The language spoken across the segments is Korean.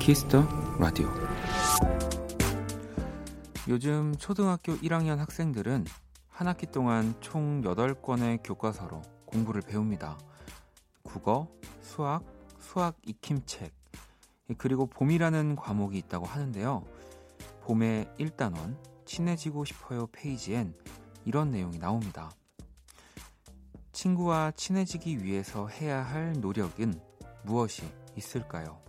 키스터 라디오. 요즘 초등학교 1학년 학생들은 한 학기 동안 총 8권의 교과서로 공부를 배웁니다. 국어, 수학, 수학 익힘책, 그리고 봄이라는 과목이 있다고 하는데요. 봄의 1단원, 친해지고 싶어요 페이지엔 이런 내용이 나옵니다. 친구와 친해지기 위해서 해야 할 노력은 무엇이 있을까요?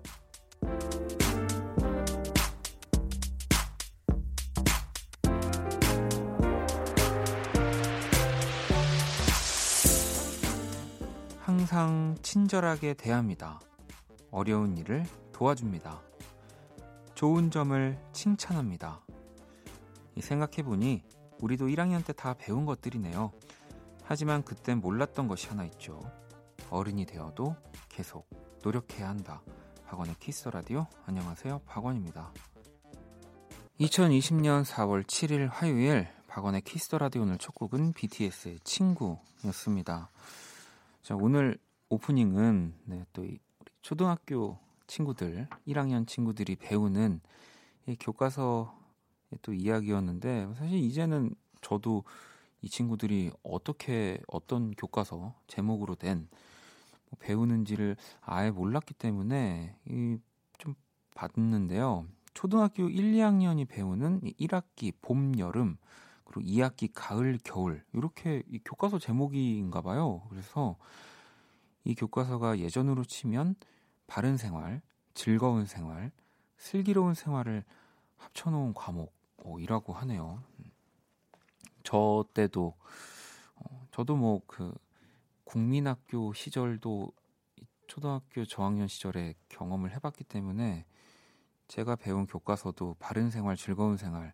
항상 친절하게 대합니다. 어려운 일을 도와줍니다. 좋은 점을 칭찬합니다. 생각해보니 우리도 1학년 때 다 배운 것들이네요. 하지만 그땐 몰랐던 것이 하나 있죠. 어른이 되어도 계속 노력해야 한다. 박원의 키스라디오. 안녕하세요, 박원입니다. 2020년 4월 7일 화요일, 박원의 키스라디오. 오늘 첫 곡은 BTS의 친구였습니다. 자, 오늘 오프닝은 또 우리 초등학교 친구들, 1학년 친구들이 배우는 이 교과서 또 이야기였는데, 사실 이제는 저도 이 친구들이 어떻게 어떤 교과서 제목으로 된 배우는지를 아예 몰랐기 때문에 좀 봤는데요. 초등학교 1, 2학년이 배우는 1학기 봄, 여름, 그리고 2학기 가을, 겨울, 이렇게 이 교과서 제목인가 봐요. 그래서 이 교과서가 예전으로 치면 바른 생활, 즐거운 생활, 슬기로운 생활을 합쳐놓은 과목이라고 하네요. 저 때도 저도 뭐 그 국민학교 시절도 초등학교 저학년 시절에 경험을 해봤기 때문에 제가 배운 교과서도 바른 생활, 즐거운 생활,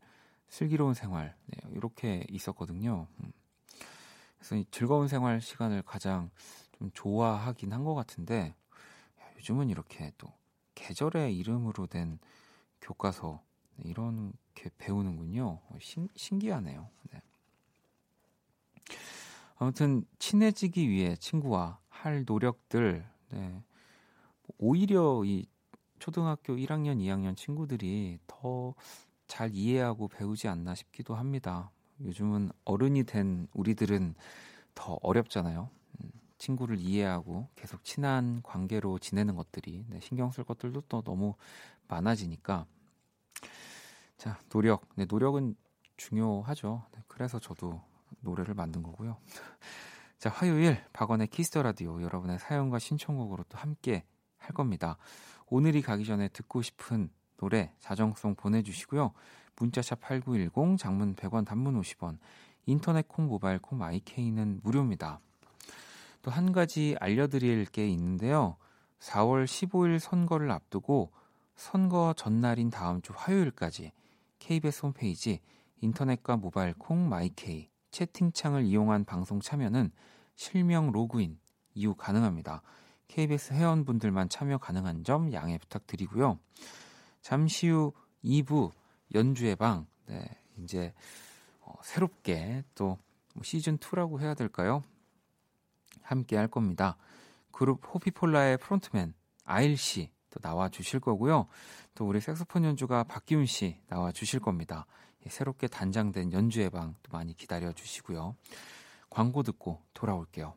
슬기로운 생활, 네, 이렇게 있었거든요. 그래서 이 즐거운 생활 시간을 가장 좀 좋아하긴 한 것 같은데, 요즘은 이렇게 또 계절의 이름으로 된 교과서, 네, 이렇게 배우는군요. 신기하네요. 네. 아무튼 친해지기 위해 친구와 할 노력들, 네, 오히려 이 초등학교 1학년, 2학년 친구들이 더 잘 이해하고 배우지 않나 싶기도 합니다. 요즘은 어른이 된 우리들은 더 어렵잖아요. 친구를 이해하고 계속 친한 관계로 지내는 것들이, 네, 신경 쓸 것들도 또 너무 많아지니까. 자, 노력. 네, 노력은 중요하죠. 네, 그래서 저도 노래를 만든 거고요. 자, 화요일 박원의 키스 라디오, 여러분의 사연과 신청곡으로 또 함께 할 겁니다. 오늘이 가기 전에 듣고 싶은 노래 자정송 보내주시고요. 문자샵 8910, 장문 100원, 단문 50원, 인터넷 콩, 모바일 콩, 마이케이는 무료입니다. 또 한 가지 알려드릴 게 있는데요. 4월 15일 선거를 앞두고 선거 전날인 다음 주 화요일까지 KBS 홈페이지 인터넷과 모바일 콩, 마이케이 채팅창을 이용한 방송 참여는 실명 로그인 이후 가능합니다. KBS 회원분들만 참여 가능한 점 양해 부탁드리고요. 잠시 후 2부 연주의 방, 네, 이제 새롭게 또 시즌2라고 해야 될까요? 함께 할 겁니다. 그룹 호피폴라의 프론트맨 아일 씨 또 나와주실 거고요. 또 우리 색소폰 연주가 박기훈 씨 나와주실 겁니다. 새롭게 단장된 연주의 방 또 많이 기다려주시고요. 광고 듣고 돌아올게요.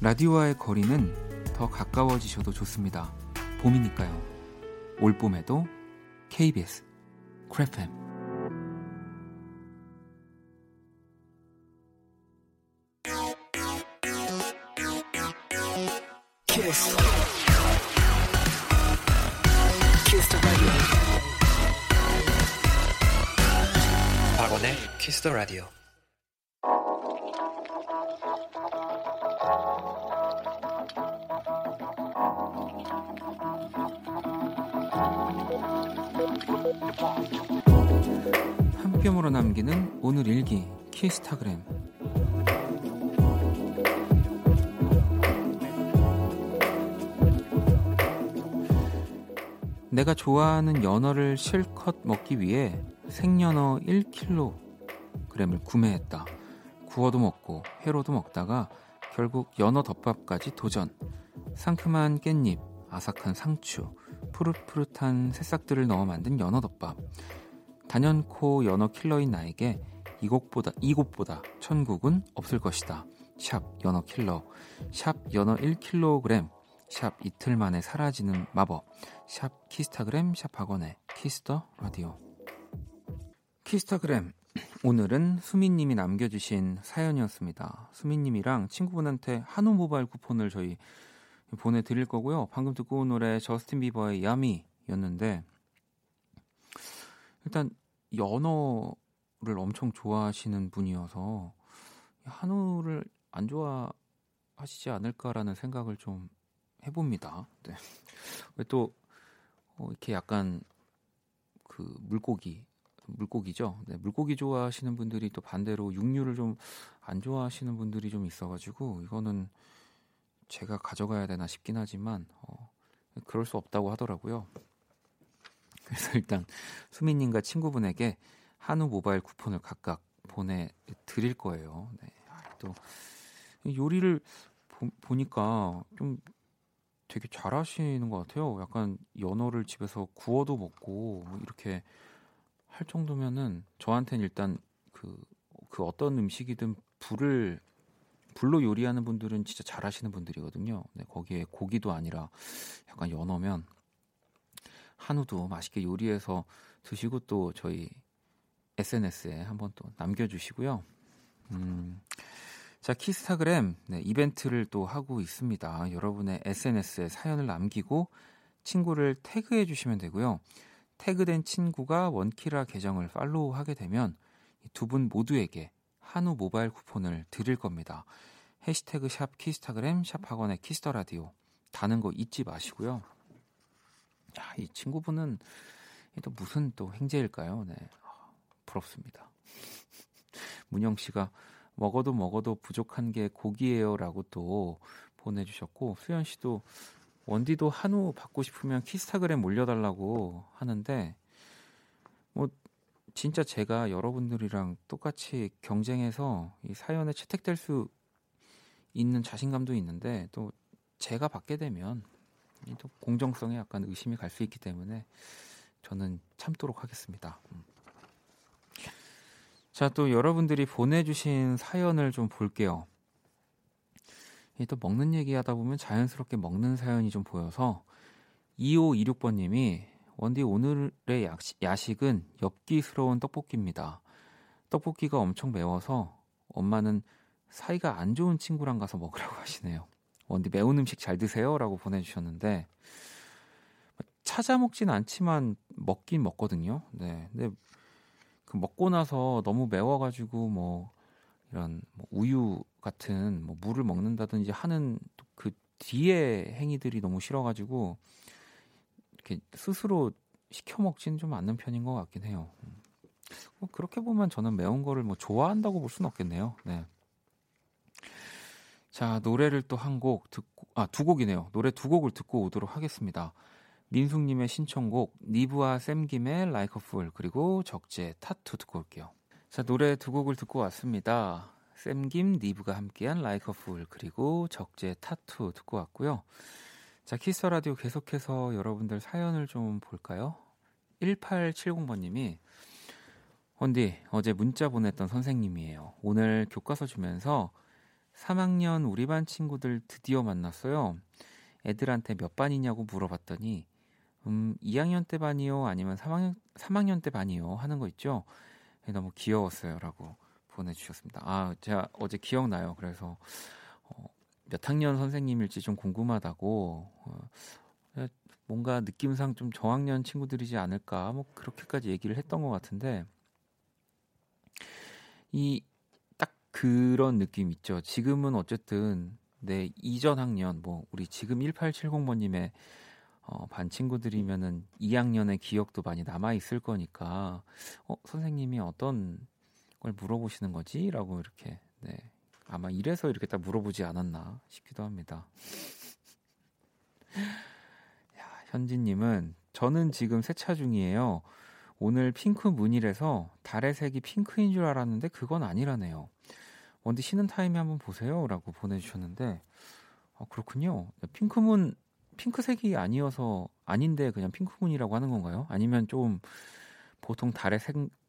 라디오와의 거리는 더 가까워지셔도 좋습니다. 봄이니까요. 올봄에도 KBS 크래프엠. 키스 키스 더 라디오. 박원의 키스 더 라디오. 한 뼘으로 남기는 오늘 일기 키스타그램. 내가 좋아하는 연어를 실컷 먹기 위해 생연어 1kg을 구매했다. 구워도 먹고 회로도 먹다가 결국 연어 덮밥까지 도전. 상큼한 깻잎, 아삭한 상추, 푸릇푸릇한 새싹들을 넣어 만든 연어 덮밥. 단연코 연어 킬러인 나에게 이곳보다 천국은 없을 것이다. 샵 연어 킬러, 샵 연어 1kg, 샵 이틀 만에 사라지는 마법, 샵 키스타그램, 샵 학원의 키스더 라디오. 키스타그램, 오늘은 수민님이 남겨주신 사연이었습니다. 수민님이랑 친구분한테 한우 모바일 쿠폰을 저희 보내드릴 거고요. 방금 듣고 온 노래 저스틴 비버의 야미였는데, 일단 연어를 엄청 좋아하시는 분이어서 한우를 안 좋아하시지 않을까라는 생각을 좀 해봅니다. 네. 또 이렇게 약간 그 물고기죠. 네, 물고기 좋아하시는 분들이 또 반대로 육류를 좀 안 좋아하시는 분들이 좀 있어가지고 이거는 제가 가져가야 되나 싶긴 하지만 그럴 수 없다고 하더라고요. 그래서 일단 수민님과 친구분에게 한우 모바일 쿠폰을 각각 보내드릴 거예요. 네. 또 요리를 보니까 좀 되게 잘하시는 것 같아요. 약간 연어를 집에서 구워도 먹고 이렇게 할 정도면은 저한테는 일단 그 어떤 음식이든 불로 요리하는 분들은 진짜 잘하시는 분들이거든요. 네, 거기에 고기도 아니라 약간 연어면 한우도 맛있게 요리해서 드시고 또 저희 SNS에 한번 또 남겨주시고요. 자, 키스타그램, 네, 이벤트를 또 하고 있습니다. 여러분의 SNS에 사연을 남기고 친구를 태그해 주시면 되고요. 태그된 친구가 원키라 계정을 팔로우하게 되면 두 분 모두에게 한우 모바일 쿠폰을 드릴 겁니다. 해시태그 샵 키스타그램, 샵 학원의 키스더라디오 다는 거 잊지 마시고요. 야, 이 친구분은 또 무슨 또 행제일까요? 네, 부럽습니다. 문영씨가 먹어도 부족한 게 고기예요 라고 또 보내주셨고, 수연씨도 원디도 한우 받고 싶으면 키스타그램 올려달라고 하는데, 뭐 진짜 제가 여러분들이랑 똑같이 경쟁해서 이 사연에 채택될 수 있는 자신감도 있는데 또 제가 받게 되면 또 공정성에 약간 의심이 갈 수 있기 때문에 저는 참도록 하겠습니다. 자, 또 여러분들이 보내주신 사연을 좀 볼게요. 또 먹는 얘기하다 보면 자연스럽게 먹는 사연이 좀 보여서 2526번님이 원디 오늘의 야식은 엽기스러운 떡볶이입니다. 떡볶이가 엄청 매워서 엄마는 사이가 안 좋은 친구랑 가서 먹으라고 하시네요. 원디 매운 음식 잘 드세요 라고 보내주셨는데, 찾아 먹진 않지만 먹긴 먹거든요. 네, 근데 그 먹고 나서 너무 매워가지고 뭐 이런 우유 같은 뭐 물을 먹는다든지 하는 그 뒤에 행위들이 너무 싫어가지고 이렇게 스스로 시켜 먹지는 좀 않는 편인 것 같긴 해요. 뭐 그렇게 보면 저는 매운 거를 뭐 좋아한다고 볼 수는 없겠네요. 네. 자, 노래를 또 한 곡 듣고, 두 곡이네요. 노래 두 곡을 듣고 오도록 하겠습니다. 민숙님의 신청곡 니브와 샘김의 Like a Fool, 그리고 적재 타투 듣고 올게요. 자, 노래 두 곡을 듣고 왔습니다. 샘김, 니브가 함께한 Like a Fool, 그리고 적재 타투 듣고 왔고요. 자, 키스 라디오 계속해서 여러분들 사연을 좀 볼까요? 1870번님이 헌디, 어제 문자 보냈던 선생님이에요. 오늘 교과서 주면서 3학년 우리 반 친구들 드디어 만났어요. 애들한테 몇 반이냐고 물어봤더니 2학년 때 반이요, 아니면 3학년 때 반이요 하는 거 있죠. 너무 귀여웠어요 라고 보내주셨습니다. 아, 제가 어제 기억나요. 그래서 몇 학년 선생님일지 좀 궁금하다고, 뭔가 느낌상 좀 저학년 친구들이지 않을까 뭐 그렇게까지 얘기를 했던 것 같은데, 이 딱 그런 느낌 있죠. 지금은 어쨌든 네, 이전 학년, 뭐 우리 지금 1870번님의 반 친구들이면은 2학년의 기억도 많이 남아있을 거니까 선생님이 어떤 걸 물어보시는 거지? 라고 이렇게, 네, 아마 이래서 이렇게 딱 물어보지 않았나 싶기도 합니다. 야, 현진님은 저는 지금 세차 중이에요. 오늘 핑크 무늬라서 달의 색이 핑크인 줄 알았는데 그건 아니라네요. 원디 쉬는 타임에 한번 보세요 라고 보내주셨는데 그렇군요. 핑크문, 핑크색이 아니어서 아닌데 그냥 핑크문이라고 하는 건가요? 아니면 좀 보통 달의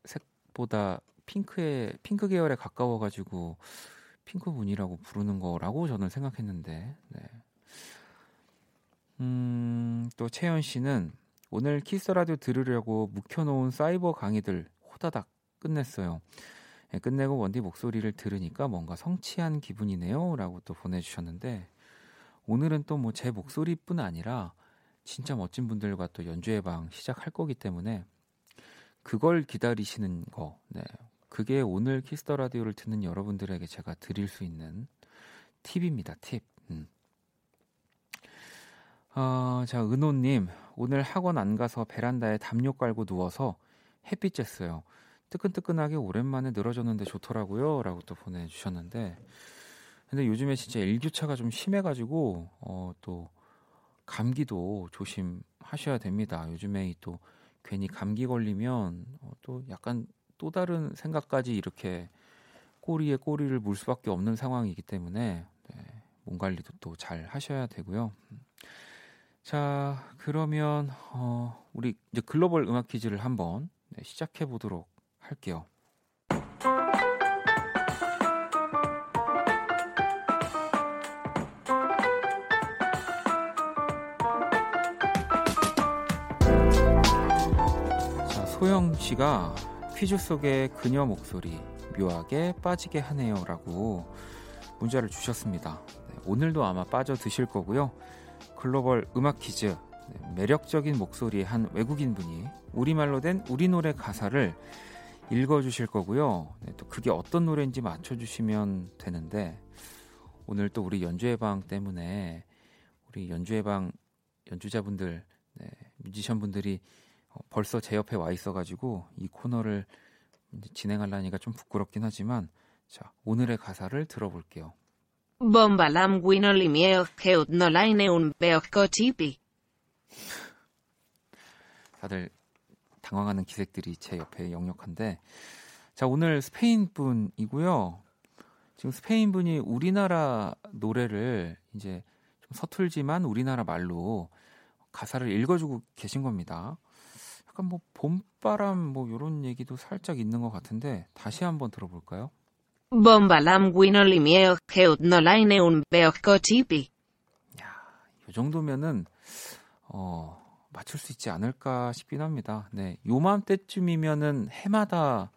색보다 핑크 계열에 가까워가지고 핑크문이라고 부르는 거라고 저는 생각했는데 네. 또 채연 씨는 오늘 키스 라디오 들으려고 묵혀놓은 사이버 강의들 호다닥 끝냈어요. 예, 끝내고 원디 목소리를 들으니까 뭔가 성취한 기분이네요 라고 또 보내주셨는데 오늘은 또 뭐 제 목소리뿐 아니라 진짜 멋진 분들과 또 연주회 방 시작할 거기 때문에 그걸 기다리시는 거 네. 그게 오늘 키스 더 라디오를 듣는 여러분들에게 제가 드릴 수 있는 팁입니다. 팁. 자, 은호님 오늘 학원 안 가서 베란다에 담요 깔고 누워서 햇빛 쬐어요. 뜨끈뜨끈하게 오랜만에 늘어졌는데 좋더라고요 라고 또 보내주셨는데 근데 요즘에 진짜 일교차가 좀 심해가지고 또 감기도 조심하셔야 됩니다. 요즘에 또 괜히 감기 걸리면 또 약간 또 다른 생각까지 이렇게 꼬리에 꼬리를 물 수밖에 없는 상황이기 때문에 네, 몸 관리도 또 잘 하셔야 되고요. 자, 그러면 우리 이제 글로벌 음악 퀴즈를 한번 네, 시작해 보도록 할게요. 자, 소영 씨가 퀴즈 속의 그녀 목소리 묘하게 빠지게 하네요 라고 문자를 주셨습니다. 네, 오늘도 아마 빠져드실 거고요. 글로벌 음악 퀴즈 네, 매력적인 목소리의 한 외국인분이 우리말로 된 우리 노래 가사를 읽어주실 거고요. 네, 또 그게 어떤 노래인지 맞춰주시면 되는데 오늘 또 우리 연주회방 때문에 우리 연주회방 연주자분들 네, 뮤지션분들이 벌써 제 옆에 와 있어가지고 이 코너를 이제 진행하려니까 좀 부끄럽긴 하지만 자 오늘의 가사를 들어볼게요. Bombalam guinoli mieo geut nolaine un beokko chipi. 다들 당황하는 기색들이 제 옆에 역력한데 자 오늘 스페인 분이고요. 지금 스페인 분이 우리나라 노래를 이제 좀 서툴지만 우리나라 말로 가사를 읽어주고 계신 겁니다. 약간 뭐 봄바람 뭐 이런 얘기도 살짝 있는 것 같은데 다시 한번 들어볼까요? 봄바람 구이놀리 미에오 헤웃 놀라이네 운 베오코 치피. 야, 이 정도면은 맞출 수 있지 않을까 싶긴 합니다. 네, 요맘때쯤이면은 해마다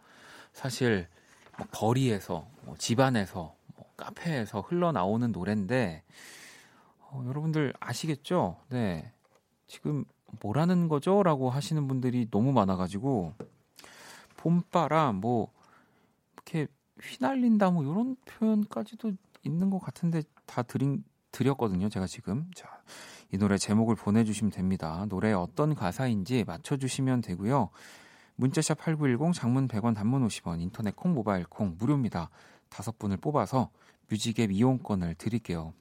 사실 뭐 거리에서, 뭐 집안에서, 뭐 카페에서 흘러나오는 노래인데 여러분들 아시겠죠? 네, 지금 뭐라는 거죠? 라고 하시는 분들이 너무 많아가지고 봄바람 뭐 이렇게 휘날린다 뭐 이런 표현까지도 있는 것 같은데 다 드렸거든요 제가 지금. 자, 이 노래 제목을 보내주시면 됩니다. 노래의 어떤 가사인지 맞춰주시면 되고요. 문자샵 8910 장문 100원 단문 50원 인터넷 콩 모바일 콩 무료입니다. 5분을 뽑아서 뮤직앱 이용권을 드릴게요.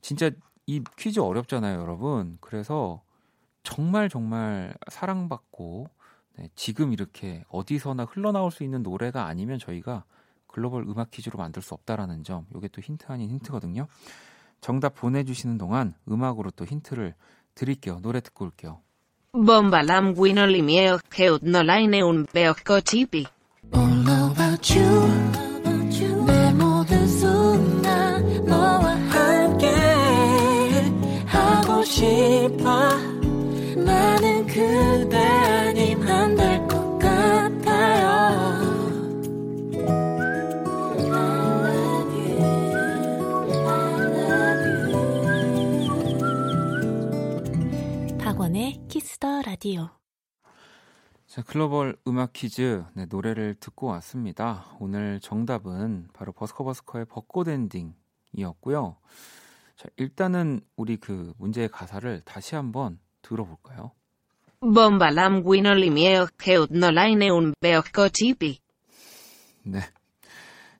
진짜 이 퀴즈 어렵잖아요 여러분. 그래서 정말 정말 사랑받고 네, 지금 이렇게 어디서나 흘러나올 수 있는 노래가 아니면 저희가 글로벌 음악 퀴즈로 만들 수 없다라는 점 이게 또 힌트 아닌 힌트거든요. 정답 보내주시는 동안 음악으로 또 힌트를 드릴게요. 노래 듣고 올게요. 봄바람 구이놀리 미에오 헤웃 놀라이네 운 베오코 치피. All about you 내 모든 순간 너와 함께 하고 싶어 나는 그대 아님 안 될 것 같아요. I love you. 박원의 키스 더 라디오. 자, 글로벌 음악 퀴즈 네, 노래를 듣고 왔습니다. 오늘 정답은 바로 버스커 버스커의 벚꽃 엔딩이었고요. 자, 일단은 우리 그 문제의 가사를 다시 한번 들어볼까요? 봄바람 구이놀리 미에오 헤웃 놀라이네 운 베오코 치피. 네,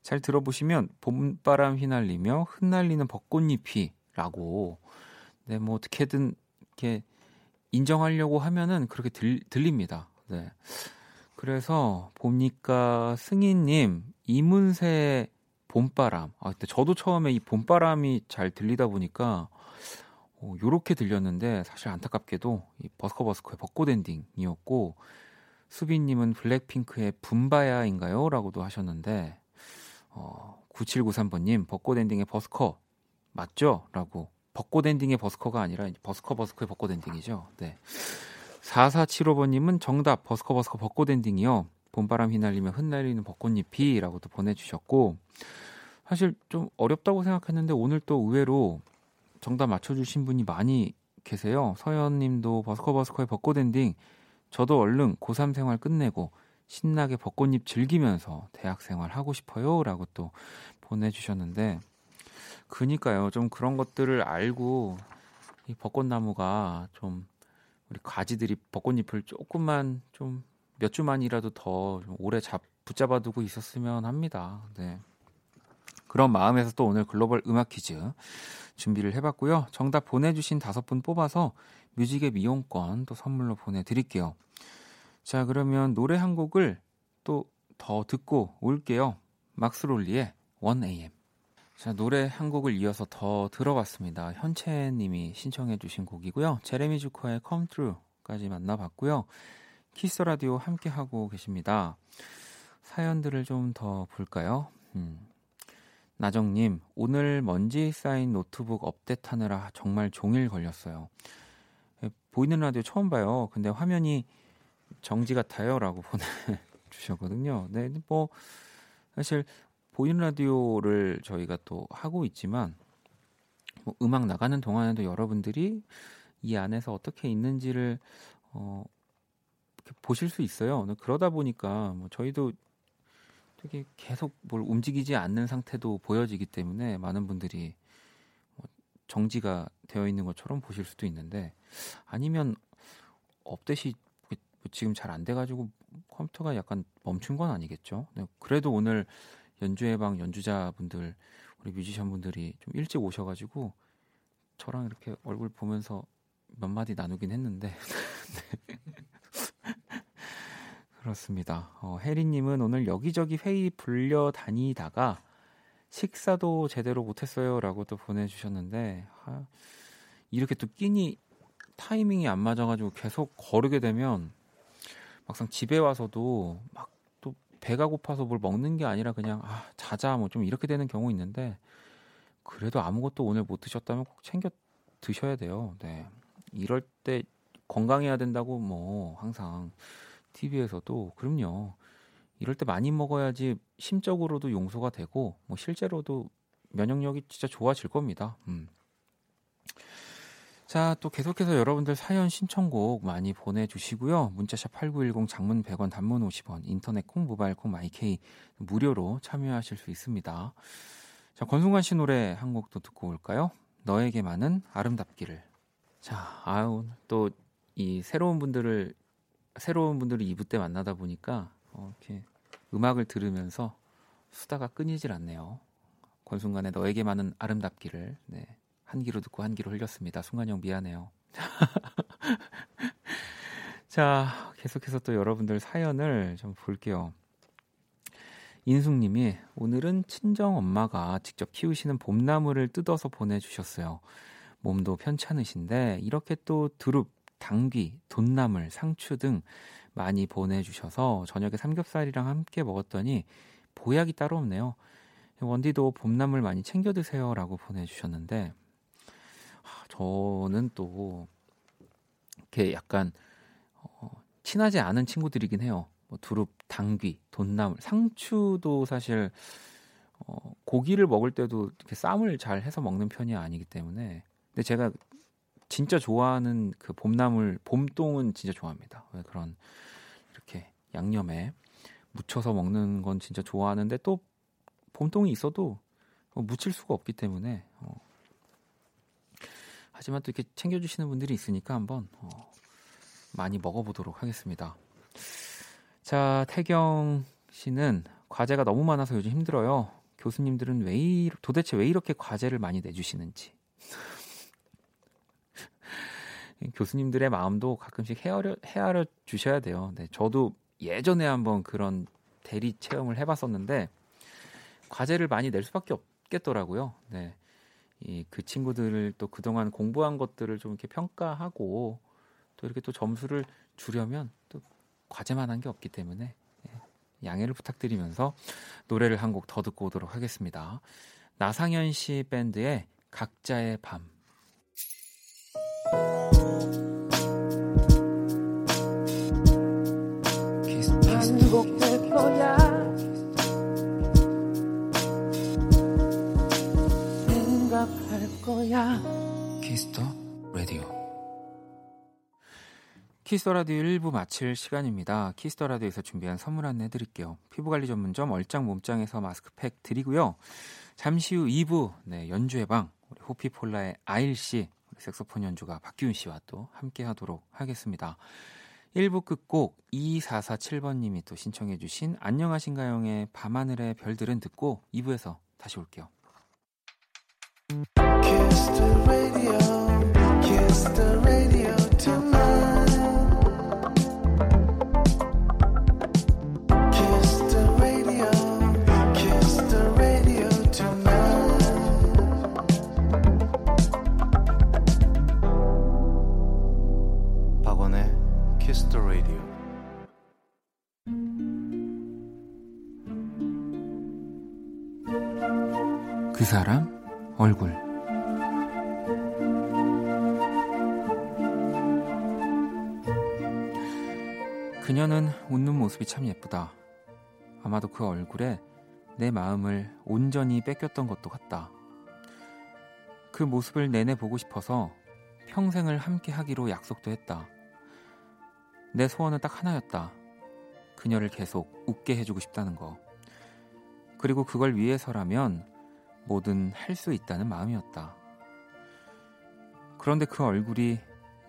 잘 들어보시면 봄바람 휘날리며 흩날리는 벚꽃잎이라고 네, 뭐 어떻게든 이렇게 인정하려고 하면은 그렇게 들립니다. 네. 그래서 보니까 승희님 이문세 봄바람. 아, 근데 저도 처음에 이 봄바람이 잘 들리다 보니까 요렇게 들렸는데 사실 안타깝게도 이 버스커 버스커의 벚꽃 엔딩이었고 수빈님은 블랙핑크의 붐바야인가요? 라고도 하셨는데 9793번님 벚꽃 엔딩의 버스커 맞죠? 라고. 벚꽃 엔딩의 버스커가 아니라 버스커 버스커의 벚꽃 엔딩이죠. 네. 4475번님은 정답 버스커 버스커 벚꽃 엔딩이요. 봄바람 휘날리며 흩날리는 벚꽃잎이라고도 보내주셨고 사실 좀 어렵다고 생각했는데 오늘 또 의외로 정답 맞춰주신 분이 많이 계세요. 서현님도 버스커버스커의 벚꽃 엔딩 저도 얼른 고3 생활 끝내고 신나게 벚꽃잎 즐기면서 대학 생활 하고 싶어요 라고 또 보내주셨는데 그니까요. 좀 그런 것들을 알고 이 벚꽃나무가 좀 우리 가지들이 벚꽃잎을 조금만 좀 몇 주만이라도 더 오래 붙잡아두고 있었으면 합니다. 네. 그런 마음에서 또 오늘 글로벌 음악 퀴즈 준비를 해봤고요. 정답 보내주신 5분 뽑아서 뮤직앱 이용권 또 선물로 보내드릴게요. 자, 그러면 노래 한 곡을 또 더 듣고 올게요. 막스롤리의 1am. 자, 노래 한 곡을 이어서 더 들어봤습니다. 현채님이 신청해 주신 곡이고요. 제레미 주커의 Come Through까지 만나봤고요. 키스 라디오 함께하고 계십니다. 사연들을 좀 더 볼까요? 나정님, 오늘 먼지 쌓인 노트북 업데이트하느라 정말 종일 걸렸어요. 보이는 라디오 처음 봐요. 근데 화면이 정지 같아요. 라고 보내주셨거든요. 네, 뭐, 사실 보이는 라디오를 저희가 또 하고 있지만 뭐 음악 나가는 동안에도 여러분들이 이 안에서 어떻게 있는지를 보실 수 있어요. 그러다 보니까 뭐 저희도 되게 계속 뭘 움직이지 않는 상태도 보여지기 때문에 많은 분들이 정지가 되어 있는 것처럼 보실 수도 있는데 아니면 업데이트 지금 잘 안 돼가지고 컴퓨터가 약간 멈춘 건 아니겠죠. 그래도 오늘 연주회 방 연주자분들 우리 뮤지션분들이 좀 일찍 오셔가지고 저랑 이렇게 얼굴 보면서 몇 마디 나누긴 했는데 그렇습니다. 혜리님은 오늘 여기저기 회의 불려 다니다가 식사도 제대로 못했어요 라고 또 보내주셨는데 이렇게 또 끼니 타이밍이 안 맞아가지고 계속 거르게 되면 막상 집에 와서도 막 또 배가 고파서 뭘 먹는 게 아니라 그냥 자자 뭐 좀 이렇게 되는 경우 있는데 그래도 아무것도 오늘 못 드셨다면 꼭 챙겨 드셔야 돼요. 네. 이럴 때 건강해야 된다고 뭐 항상 TV에서도 그럼요. 이럴 때 많이 먹어야지 심적으로도 용서가 되고 뭐 실제로도 면역력이 진짜 좋아질 겁니다. 자, 또 계속해서 여러분들 사연 신청곡 많이 보내주시고요. 문자샵 8910 장문 100원 단문 50원 인터넷 콩 모바일 콩 마이케이 무료로 참여하실 수 있습니다. 자, 권순관 씨 노래 한 곡도 듣고 올까요? 너에게만은 아름답기를. 자, 아유 또 이 새로운 분들을 2부 때 만나다 보니까 이렇게 음악을 들으면서 수다가 끊이질 않네요. 권순간의 너에게만은 아름답기를 네, 한 귀로 듣고 한 귀로 흘렸습니다. 순간 형 미안해요. 자, 계속해서 또 여러분들 사연을 좀 볼게요. 인숙님이 오늘은 친정엄마가 직접 키우시는 봄나무를 뜯어서 보내주셨어요. 몸도 편찮으신데 이렇게 또 두릅 당귀, 돈나물, 상추 등 많이 보내주셔서 저녁에 삼겹살이랑 함께 먹었더니 보약이 따로 없네요. 원디도 봄나물 많이 챙겨 드세요 라고 보내주셨는데 저는 또 이렇게 약간 친하지 않은 친구들이긴 해요. 뭐 두릅, 당귀, 돈나물, 상추도 사실 고기를 먹을 때도 이렇게 쌈을 잘 해서 먹는 편이 아니기 때문에 근데 제가 진짜 좋아하는 그 봄나물, 봄동은 진짜 좋아합니다. 그런 이렇게 양념에 묻혀서 먹는 건 진짜 좋아하는데 또 봄동이 있어도 묻힐 수가 없기 때문에 하지만 또 이렇게 챙겨주시는 분들이 있으니까 한번 많이 먹어보도록 하겠습니다. 자, 태경 씨는 과제가 너무 많아서 요즘 힘들어요. 교수님들은 도대체 왜 이렇게 과제를 많이 내주시는지 교수님들의 마음도 가끔씩 헤아려 주셔야 돼요. 네, 저도 예전에 한번 그런 대리 체험을 해봤었는데 과제를 많이 낼 수밖에 없겠더라고요. 네, 이 그 친구들을 또 그동안 공부한 것들을 좀 이렇게 평가하고 또 이렇게 또 점수를 주려면 또 과제만 한 게 없기 때문에 양해를 부탁드리면서 노래를 한 곡 더 듣고 오도록 하겠습니다. 나상현 씨 밴드의 각자의 밤. 행복될 거야. 생각할 거야. 키스더 라디오. 키스더라디오 1부 마칠 시간입니다. 키스더라디오에서 준비한 선물 안내 드릴게요. 피부관리 전문점 얼짱 몸짱에서 마스크팩 드리고요. 잠시 후 2부 네, 연주의 방 우리 호피폴라의 아일 씨, 우리 색소폰 연주가 박기훈 씨와 또 함께 하도록 하겠습니다. 1부 끝곡 2447번님이 또 신청해 주신 안녕하신가영의 밤하늘의 별들은 듣고 2부에서 다시 올게요. Kiss the radio, kiss the radio tonight. 그 사람 얼굴. 그녀는 웃는 모습이 참 예쁘다. 아마도 그 얼굴에 내 마음을 온전히 뺏겼던 것도 같다. 그 모습을 내내 보고 싶어서 평생을 함께 하기로 약속도 했다. 내 소원은 딱 하나였다. 그녀를 계속 웃게 해주고 싶다는 거. 그리고 그걸 위해서라면 뭐든 할 수 있다는 마음이었다. 그런데 그 얼굴이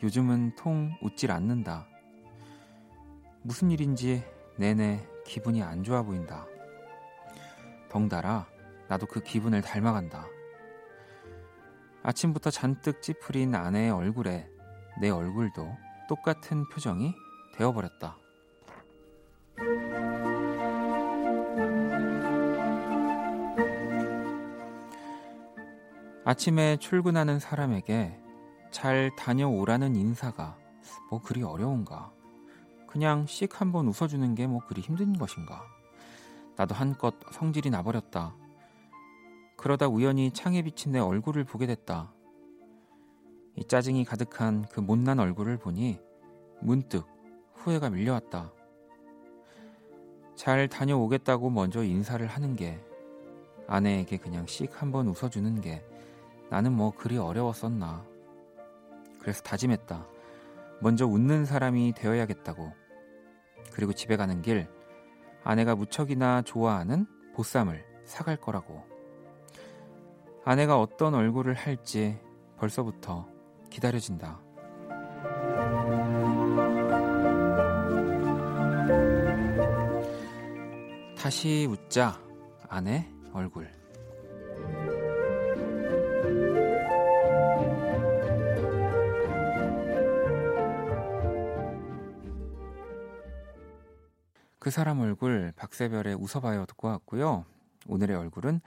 요즘은 통 웃질 않는다. 무슨 일인지 내내 기분이 안 좋아 보인다. 덩달아 나도 그 기분을 닮아간다. 아침부터 잔뜩 찌푸린 아내의 얼굴에 내 얼굴도 똑같은 표정이 되어버렸다. 아침에 출근하는 사람에게 잘 다녀오라는 인사가 뭐 그리 어려운가? 그냥 씩 한번 웃어주는 게 뭐 그리 힘든 것인가? 나도 한껏 성질이 나버렸다. 그러다 우연히 창에 비친 내 얼굴을 보게 됐다. 이 짜증이 가득한 그 못난 얼굴을 보니 문득 후회가 밀려왔다. 잘 다녀오겠다고 먼저 인사를 하는 게, 아내에게 그냥 씩 한번 웃어주는 게 나는 뭐 그리 어려웠었나. 그래서 다짐했다. 먼저 웃는 사람이 되어야겠다고. 그리고 집에 가는 길 아내가 무척이나 좋아하는 보쌈을 사갈 거라고. 아내가 어떤 얼굴을 할지 벌써부터 기다려진다. 다시 웃자, 아내 얼굴. 그 사람 얼굴, 박세별의 웃어봐요 듣고 왔고요. 오늘의 얼굴은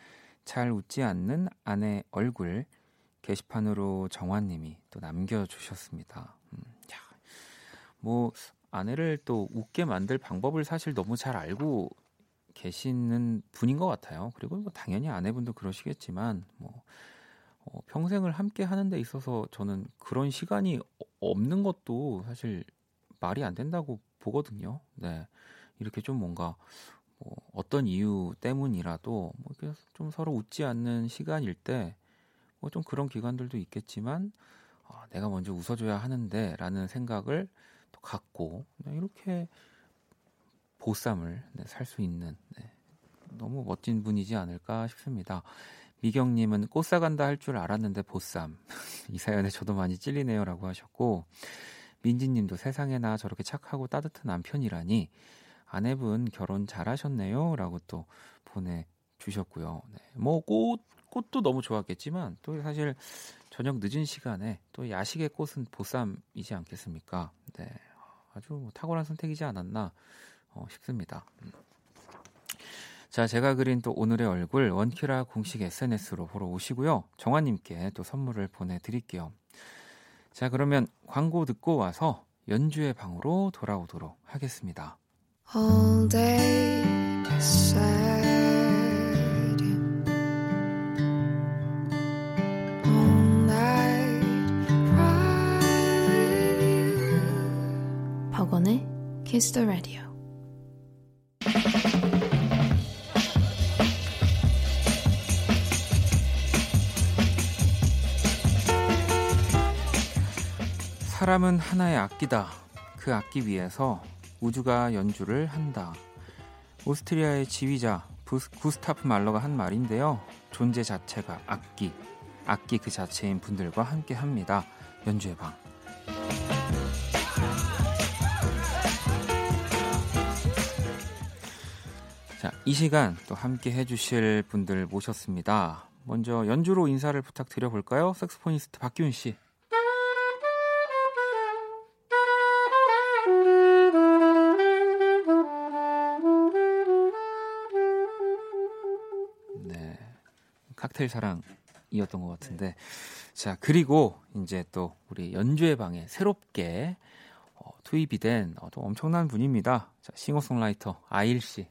잘 웃지 않는 아내 얼굴, 게시판으로 정환님이 또 남겨주셨습니다. 야, 뭐 아내를 또 웃게 만들 방법을 사실 너무 잘 알고 계시는 분인 것 같아요. 그리고 뭐 당연히 아내분도 그러시겠지만 뭐 평생을 함께 하는 데 있어서 저는 그런 시간이 없는 것도 사실 말이 안 된다고 보거든요. 네. 이렇게 좀 뭔가 뭐 어떤 이유 때문이라도 뭐 이렇게 좀 서로 웃지 않는 시간일 때 뭐 좀 그런 기관들도 있겠지만 내가 먼저 웃어줘야 하는데 라는 생각을 또 갖고 이렇게 보쌈을 네, 살 수 있는 네, 너무 멋진 분이지 않을까 싶습니다. 미경님은 꽃 사간다 할 줄 알았는데 보쌈. 이 사연에 저도 많이 찔리네요 라고 하셨고, 민지님도 세상에나 저렇게 착하고 따뜻한 남편이라니 아내분 결혼 잘하셨네요 라고 또 보내주셨습니다. 주셨고요. 네. 뭐 꽃도 너무 좋았겠지만 또 사실 저녁 늦은 시간에 또 야식의 꽃은 보쌈이지 않겠습니까? 네. 아주 뭐 탁월한 선택이지 않았나 싶습니다. 자, 제가 그린 또 오늘의 얼굴 원키라 공식 SNS로 보러 오시고요. 정환님께 또 선물을 보내드릴게요. 자, 그러면 광고 듣고 와서 연주의 방으로 돌아오도록 하겠습니다. All day sad. All night cry. 박원의 Kiss the Radio. 사람은 하나의 악기다. 그 악기 위에서 우주가 연주를 한다. 오스트리아의 지휘자 구스타프 말러가 한 말인데요. 존재 자체가 악기, 악기 그 자체인 분들과 함께합니다. 연주의 방. 자, 이 시간 또 함께 해주실 분들 모셨습니다. 먼저 연주로 인사를 부탁드려볼까요? 색소포니스트 박기훈 씨. 칵테일 사랑이었던 것 같은데, 자, 그리고 이제 또 우리 연주의 방에 새롭게 투입이 된 또 엄청난 분입니다. 자, 싱어송라이터 아일 씨.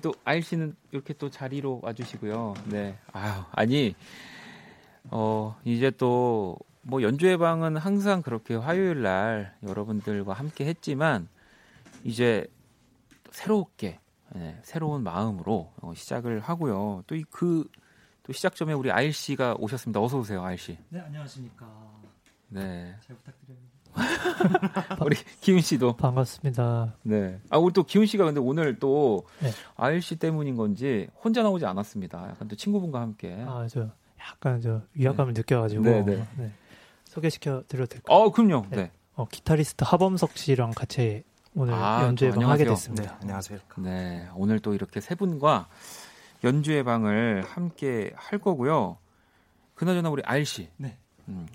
또 아일 씨는 이렇게 또 자리로 와주시고요. 네, 이제 또 뭐 연주회 방은 항상 그렇게 화요일 날 여러분들과 함께 했지만 이제 새롭게 새로운 마음으로 시작을 하고요. 또 이 또 시작점에 우리 아일 씨가 오셨습니다. 어서 오세요, 아일 씨. 네, 안녕하십니까. 네. 잘 부탁드립니다. 우리 기훈 씨도 반갑습니다. 네. 아, 우리 또 기훈 씨가 근데 오늘 또 네. 아일 씨 때문인 건지 혼자 나오지 않았습니다. 약간 또 친구분과 함께. 아, 저 약간 저 위압감을 네. 느껴가지고 네. 소개시켜 드려도 될까요? 아, 그럼요. 네. 기타리스트 하범석 씨랑 같이 오늘 연주회 방 하게 됐습니다. 네, 안녕하세요. 네, 오늘 또 이렇게 세 분과 연주회 방을 함께 할 거고요. 그나저나 우리 아일 씨. 네.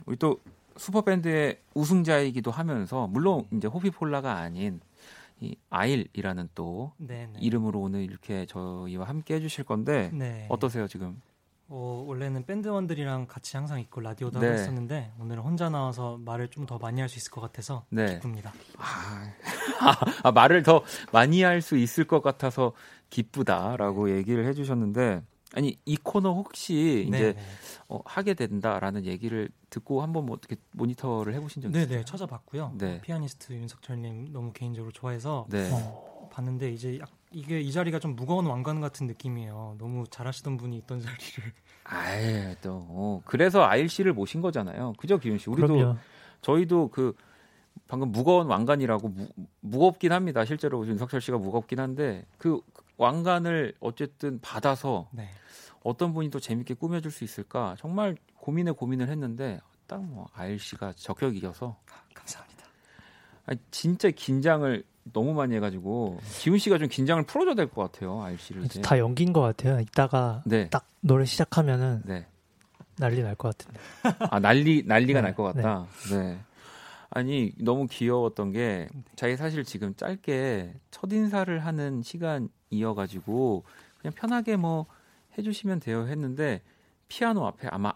우리 또 슈퍼밴드의 우승자이기도 하면서 물론 이제 호피폴라가 아닌 이 아일이라는 또 네네. 이름으로 오늘 이렇게 저희와 함께 해주실 건데 네. 어떠세요 지금? 원래는 밴드원들이랑 같이 항상 있고 라디오도 네. 하고 있었는데 오늘은 혼자 나와서 말을 좀 더 많이 할 수 있을 것 같아서 네. 기쁩니다. 말을 더 많이 할 수 있을 것 같아서 기쁘다라고 얘기를 해주셨는데 아니 이 코너 혹시 이제 하게 된다라는 얘기를 듣고 한번 뭐 어떻게 모니터를 해보신 적 있어요? 네네 찾아봤고요. 네. 피아니스트 윤석철님 너무 개인적으로 좋아해서 네. 봤는데 이제 이게 이 자리가 좀 무거운 왕관 같은 느낌이에요. 너무 잘하시던 분이 있던 자리를. 아예 또 그래서 아일 씨를 모신 거잖아요. 그죠 기훈 씨? 우리도 그럼요. 저희도 그 방금 무거운 왕관이라고 무겁긴 합니다. 실제로 윤석철 씨가 무겁긴 한데 그 왕관을 어쨌든 받아서 네. 어떤 분이 또 재밌게 꾸며줄 수 있을까 정말 고민을 했는데 딱 뭐 아일 씨가 적격이어서 감사합니다. 아니, 진짜 긴장을 너무 많이 해가지고 기훈 씨가 좀 긴장을 풀어줘야 될 것 같아요. 아일 씨를 다 연기인 것 같아요. 이따가 네. 딱 노래 시작하면은 네. 난리 날 것 같은데. 아 난리가 날 것 같다. 네. 네. 아니 너무 귀여웠던 게 자기 사실 지금 짧게 첫 인사를 하는 시간이어가지고 그냥 편하게 뭐 해주시면 돼요 했는데 피아노 앞에 아마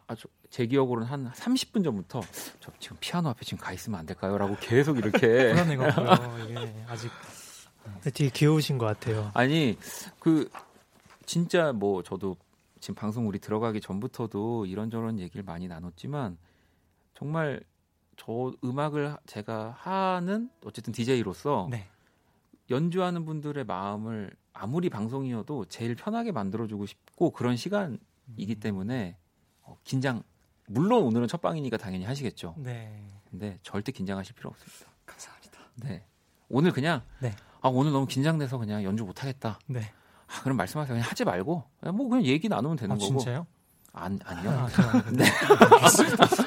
제 기억으로는 한 30분 전부터 저 지금 피아노 앞에 지금 가 있으면 안 될까요? 라고 계속 이렇게 불안해가지고 아직 되게 귀여우신 것 같아요. 아니 그 진짜 뭐 저도 지금 방송 우리 들어가기 전부터도 이런저런 얘기를 많이 나눴지만 정말 저 음악을 제가 하는 어쨌든 DJ로서 네. 연주하는 분들의 마음을 아무리 방송이어도 제일 편하게 만들어주고 싶고 그런 시간이기 때문에 긴장 물론 오늘은 첫 방이니까 당연히 하시겠죠. 네. 근데 절대 긴장하실 필요 없습니다. 감사합니다. 네. 오늘 그냥 아, 오늘 너무 긴장돼서 그냥 연주 못 하겠다. 네. 아, 그럼 말씀하세요. 그냥 하지 말고 그냥 뭐 그냥 얘기 나누면 되는 거고. 진짜요? 아니요. 네.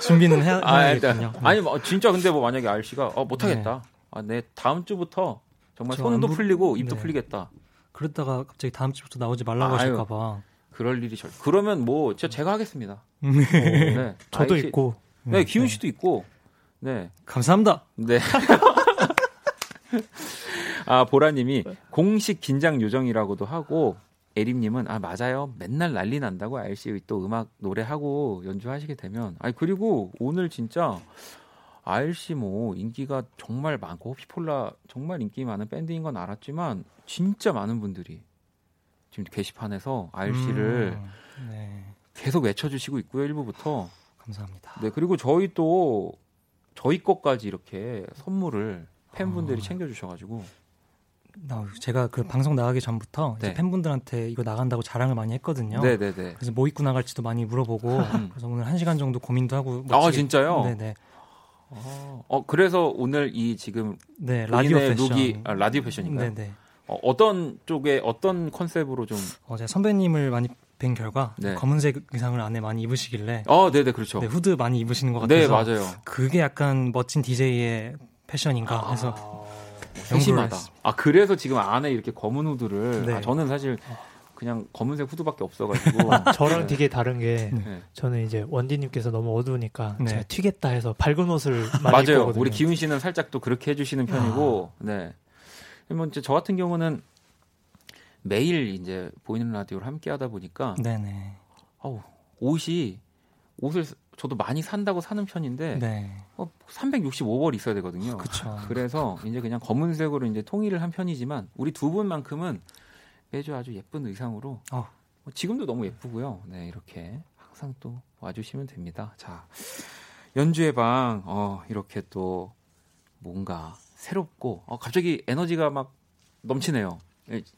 준비는 해야 되거든요. 아니, 진짜 근데 뭐 만약에 아일 씨가 못 하겠다. 네. 아, 내 다음 주부터 정말 손도 풀리고 입도 네. 풀리겠다. 그러다가 갑자기 다음 주부터 나오지 말라고 하실까 봐. 그럴 일이 절. 그러면 뭐 제가 하겠습니다. 네. 저도 아이씨, 있고. 네, 기훈 씨도 있고. 네. 감사합니다. 네. 아, 보라님이 공식 긴장 요정이라고도 하고, 에림님은 아, 맞아요. 맨날 난리 난다고 아일 씨 또 음악 노래하고 연주하시게 되면. 아니, 그리고 오늘 진짜 아일 씨 뭐 인기가 정말 많고, 호피폴라 정말 인기 많은 밴드인 건 알았지만, 진짜 많은 분들이 지금 게시판에서 아일 씨를 네. 계속 외쳐주시고 있고요, 일부부터. 감사합니다. 네, 그리고 저희 또 저희 것까지 이렇게 선물을 팬분들이 챙겨주셔가지고. 제가 그 방송 나가기 전부터 네. 이제 팬분들한테 이거 나간다고 자랑을 많이 했거든요. 네네네. 그래서 뭐 입고 나갈지도 많이 물어보고 그래서 오늘 1시간 정도 고민도 하고. 아, 진짜요? 네네. 그래서 오늘 이 지금 네, 라디오 패션. 라디오 패션인가요? 네네. 어떤 쪽에 어떤 컨셉으로 좀? 제가 선배님을 많이 뵌 결과 네. 검은색 의상을 안에 많이 입으시길래. 네네 그렇죠. 네, 후드 많이 입으시는 것 같아서. 네 맞아요. 그게 약간 멋진 DJ의 패션인가 해서. 세심하다. 아, 그래서 지금 안에 이렇게 검은 후드를 네. 저는 사실 그냥 검은색 후드밖에 없어가지고 저랑 네. 되게 다른 게 네. 저는 이제 원디님께서 너무 어두우니까 네. 제가 튀겠다 해서 밝은 옷을 많이 입거든요. 맞아요. 우리 기훈 씨는 살짝 또 그렇게 해주시는 편이고 네. 뭐 이제 저 같은 경우는 매일 이제 보이는 라디오를 함께하다 보니까 네네. 옷을 저도 많이 산다고 사는 편인데 네. 365벌 있어야 되거든요. 그쵸. 그래서 이제 그냥 검은색으로 이제 통일을 한 편이지만 우리 두 분만큼은 매주 아주 예쁜 의상으로 지금도 너무 예쁘고요. 네, 이렇게 항상 또 와주시면 됩니다. 자, 연주의 방 이렇게 또 뭔가 새롭고 갑자기 에너지가 막 넘치네요.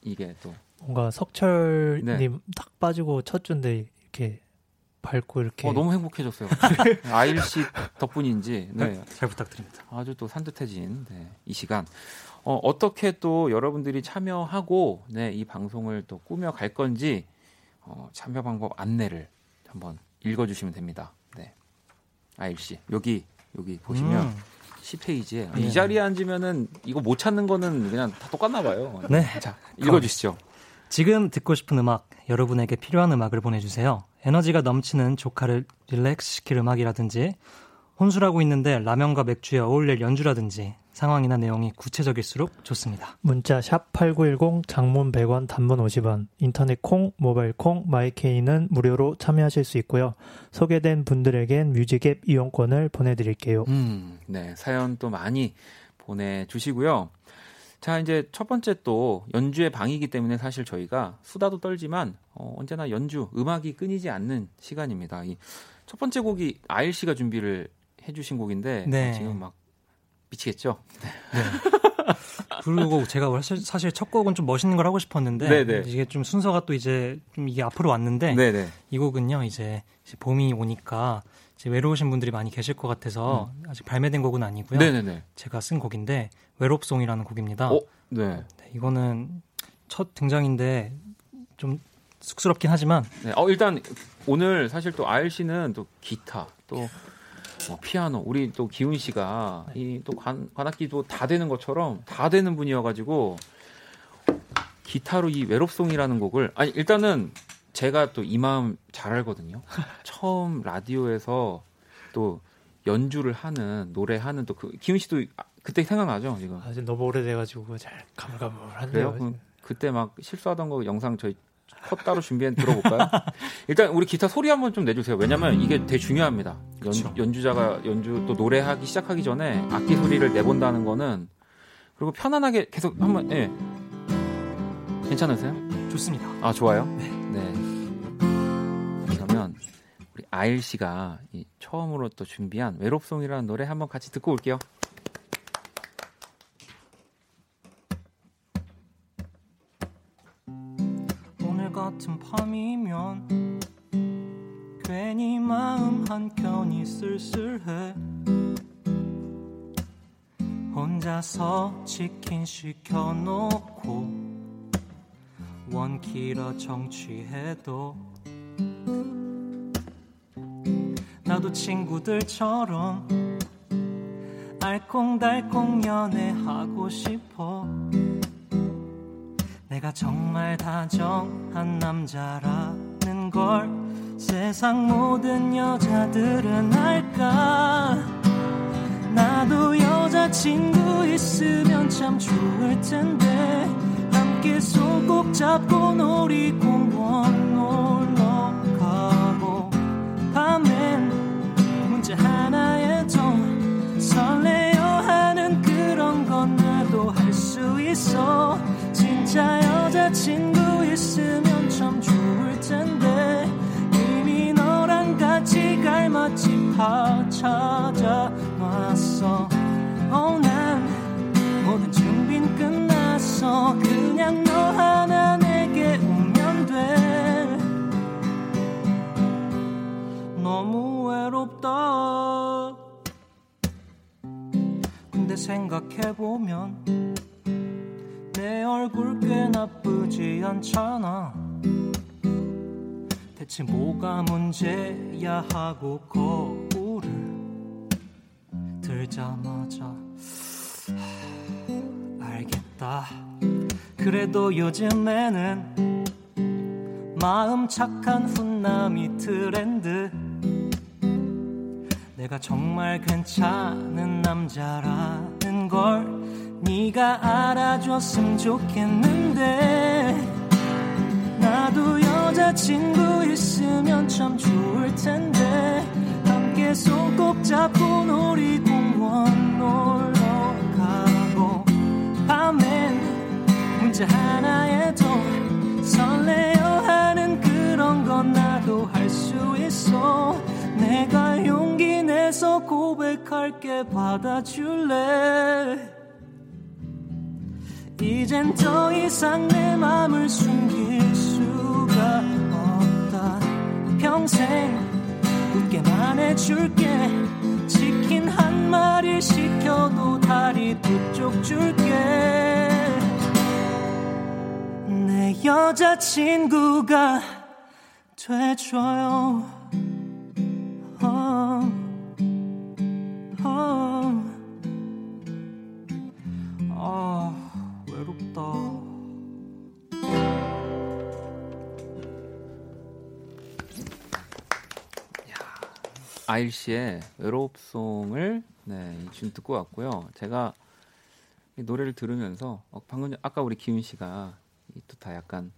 이게 또 뭔가 석철님 네. 딱 빠지고 첫 주인데 이렇게 밝고 이렇게 너무 행복해졌어요. 아일 씨 덕분인지 네. 잘 부탁드립니다. 아주 또 산뜻해진 네, 이 시간 어떻게 또 여러분들이 참여하고 네, 이 방송을 또 꾸며 갈 건지 참여 방법 안내를 한번 읽어주시면 됩니다. 네, 아일 씨 여기 보시면 10페이지에 이 자리에 앉으면은 이거 못 찾는 거는 그냥 다 똑같나 봐요. 네, 자 읽어주시죠. 지금 듣고 싶은 음악, 여러분에게 필요한 음악을 보내주세요. 에너지가 넘치는 조카를 릴렉스시킬 음악이라든지 혼술하고 있는데 라면과 맥주에 어울릴 연주라든지 상황이나 내용이 구체적일수록 좋습니다. 문자 샵 8910, 장문 100원, 단문 50원, 인터넷 콩, 모바일 콩, 마이케이는 무료로 참여하실 수 있고요. 소개된 분들에겐 뮤직앱 이용권을 보내드릴게요. 네, 사연 또 많이 보내주시고요. 자, 이제 첫 번째 또 연주의 방이기 때문에 사실 저희가 수다도 떨지만 언제나 연주, 음악이 끊이지 않는 시간입니다. 이 첫 번째 곡이 아일 씨가 준비를 해주신 곡인데 네. 지금 막 미치겠죠? 네. 그리고 제가 사실 첫 곡은 좀 멋있는 걸 하고 싶었는데 네네. 이게 좀 순서가 또 이제 좀 이게 앞으로 왔는데 네네. 이 곡은요 이제 봄이 오니까 이제 외로우신 분들이 많이 계실 것 같아서 아직 발매된 곡은 아니고요. 네네네. 제가 쓴 곡인데 외롭송이라는 곡입니다. 네. 이거는 첫 등장인데 좀 쑥스럽긴 하지만 네. 일단 오늘 사실 또 아일 씨는 또 기타 또 피아노 우리 또 기훈 씨가 이 또 관악기도 다 되는 것처럼 다 되는 분이어가지고 기타로 이 외롭송이라는 곡을 아니 일단은 제가 또 이 마음 잘 알거든요. 처음 라디오에서 또 연주를 하는 노래하는 또 기훈 씨도 그때 생각나죠 지금. 지금 너무 오래돼가지고 잘 가물가물한데요. 그때 막 실수하던 거 영상 저희. 컷 따로 준비한 들어볼까요? 일단 우리 기타 소리 한번 좀 내주세요. 왜냐면 이게 되게 중요합니다. 연주자가 연주 또 노래하기 시작하기 전에 악기 소리를 내본다는 거는 그리고 편안하게 계속 한번 예 괜찮으세요? 좋습니다. 아 좋아요? 네. 네. 그러면 우리 아일 씨가 처음으로 또 준비한 외롭송이라는 노래 한번 같이 듣고 올게요. 같은 밤이면 괜히 마음 한켠이 쓸쓸해 혼자서 치킨 시켜놓고 원키러 정취해도 나도 친구들처럼 알콩달콩 연애하고 싶어. 내가 정말 다정한 남자라는 걸 세상 모든 여자들은 알까? 나도 여자친구 있으면 참 좋을 텐데 함께 손 꼭 잡고 놀이공원 놀러 가고 밤엔 문제 하나에 좀 설레요 하는 그런 건 나도 할 수 있어. 진짜 여자친구 있으면 참 좋을 텐데 이미 너랑 같이 갈 맛집 다 찾아놨어. 난 모든 준비는 끝났어. 그냥 너 하나 내게 오면 돼. 너무 외롭다. 근데 생각해보면 내 얼굴 꽤 나쁘지 않잖아. 대체 뭐가 문제야 하고 거울을 들자마자 알겠다. 그래도 요즘에는 마음 착한 훈남이 트렌드. 내가 정말 괜찮은 남자라는 걸 네가 알아줬으면 좋겠는데 나도 여자친구 있으면 참 좋을 텐데 함께 손 꼭 잡고 놀이공원 놀러 가고 밤엔 문제 하나에도 설레요 하는 그런 건 나도 할 수 있어. 내가 용기 내서 고백할게 받아줄래. 이젠 더 이상 내 맘을 숨길 수가 없다. 평생 웃게만 해줄게. 치킨 한 마리 시켜도 다리 두 쪽 줄게. 내 여자친구가 돼줘요. 아일 씨의 외롭송을 지금 듣고 왔고요. 제가 이 노래를 들으면서 방금 아까 우리 기훈 씨가 또 다 약간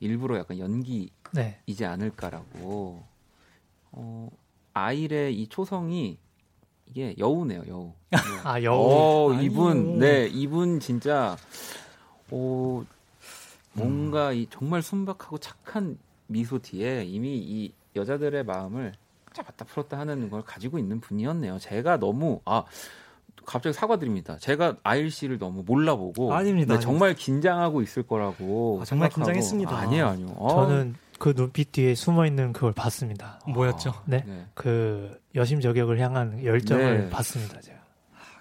일부러 약간 연기이지 않을까라고. 아일의 이 초성이 이게 여우네요, 여우. 아 여우. 이분, 이분 진짜. 뭔가 이 정말 순박하고 착한 미소 뒤에 이미 이 여자들의 마음을 잡았다 풀었다 하는 걸 가지고 있는 분이었네요. 제가 너무 갑자기 사과드립니다. 제가 아일 씨를 너무 몰라보고. 아닙니다. 정말 긴장하고 있을 거라고. 정말 생각하고. 긴장했습니다. 아니에요. 저는 그 눈빛 뒤에 숨어 있는 그걸 봤습니다. 뭐였죠? 그 여심 저격을 향한 열정을 봤습니다, 제가.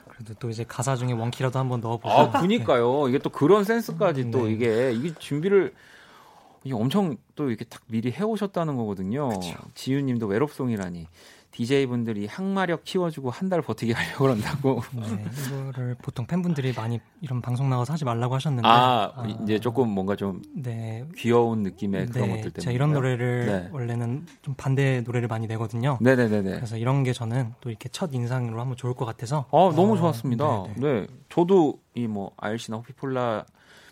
그래도 또 이제 가사 중에 원키라도 한번 넣어보자. 그니까요. 이게 또 그런 센스까지 또 이게 준비를 엄청 또 이렇게 딱 미리 해오셨다는 거거든요. 지윤님도 외롭송이라니. DJ분들이 항마력 키워주고 한 달 버티게 하려고 그런다고. 이거를 보통 팬분들이 많이 이런 방송 나와서 하지 말라고 하셨는데. 이제 조금 뭔가 좀 귀여운 느낌의 그런 것들 때문에. 제가 이런 노래를 원래는 좀 반대 노래를 많이 내거든요. 네네네네. 그래서 이런 게 저는 또 이렇게 첫 인상으로 하면 좋을 것 같아서. 너무 좋았습니다. 저도 이 뭐 아일씨나 호피폴라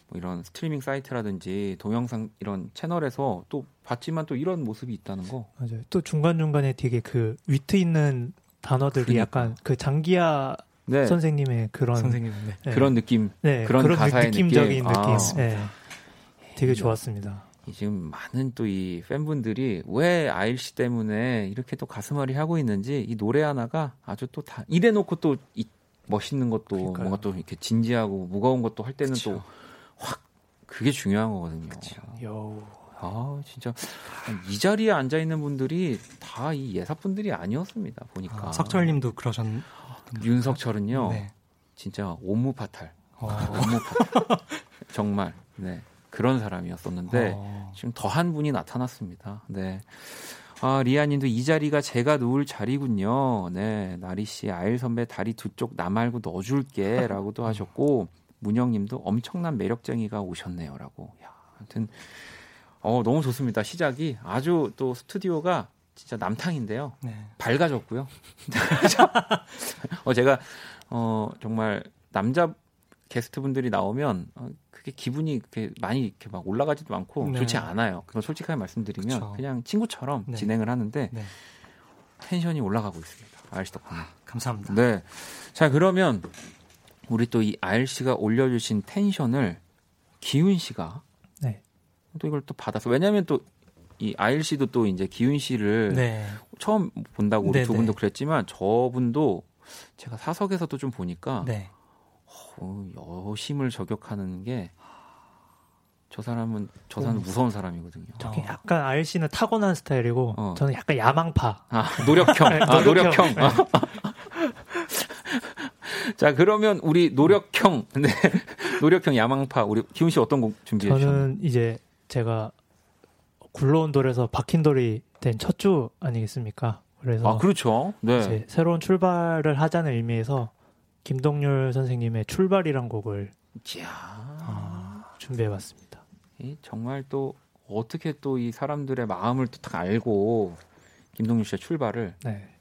뭐 이런 스트리밍 사이트라든지 동영상 이런 채널에서 또 봤지만 또 이런 모습이 있다는 거. 맞아요. 또 중간중간에 되게 그 위트 있는 단어들이 약간 그 장기하 선생님의 그런 그런 느낌, 그런 가사의 느낌적인 느낌. 되게 좋았습니다. 지금 많은 또 이 팬분들이 왜 아일 씨 때문에 이렇게 또 가슴앓이 하고 있는지 이 노래 하나가 아주 또 다 이래놓고 또 이 멋있는 것도 그러니까요. 뭔가 또 이렇게 진지하고 무거운 것도 할 때는 또 확 그게 중요한 거거든요. 여우. 진짜 이 자리에 앉아 있는 분들이 다 이 예사분들이 아니었습니다. 보니까 석철님도 그러셨. 윤석철은요. 진짜 오무파탈. 오무파탈. 정말. 네. 그런 사람이었었는데 지금 더한 분이 나타났습니다. 네. 아, 리아님도 이 자리가 제가 누울 자리군요. 네, 나리 씨 아일 선배 다리 두 쪽 나 말고 넣어줄게라고도 하셨고 문영님도 엄청난 매력쟁이가 오셨네요라고. 야, 아무튼 너무 좋습니다. 시작이 아주 또 스튜디오가 진짜 남탕인데요. 네. 밝아졌고요. 제가 정말 남자 게스트분들이 나오면 그게 기분이 그렇게 많이 이렇게 막 올라가지도 않고 네. 좋지 않아요. 그건 솔직하게 말씀드리면 그쵸. 그냥 친구처럼 네. 진행을 하는데 네. 텐션이 올라가고 있습니다. 아일 씨 덕분에. 아, 감사합니다. 네. 자, 그러면 우리 또 이 아일 씨가 올려주신 텐션을 기훈 씨가 네. 또 이걸 또 받아서 왜냐하면 또 이 아일 씨도 또 이제 기훈 씨를 네. 처음 본다고 우리 네, 두 분도 네. 그랬지만 저분도 제가 사석에서도 좀 보니까. 네. 여심을 저격하는 게 저 사람은 무서운 사람이거든요. 저기 약간 아일 씨는 타고난 스타일이고 저는 약간 야망파. 아, 노력형. 네, 노력형. 네. 자, 그러면 우리 노력형. 네. 노력형 야망파. 우리 기훈 씨 어떤 곡 준비해 주셨나요? 저는 이제 제가 굴러온 돌에서 박힌 돌이 된 첫 주 아니겠습니까? 그래서 아, 그렇죠. 네. 이제 새로운 출발을 하자는 의미에서 김동률 선생님의 출발이란 곡을 준비해봤습니다. 정말 또 어떻게 또 이 사람들의 마음을 또 딱 알고 김동률 씨의 출발을 네.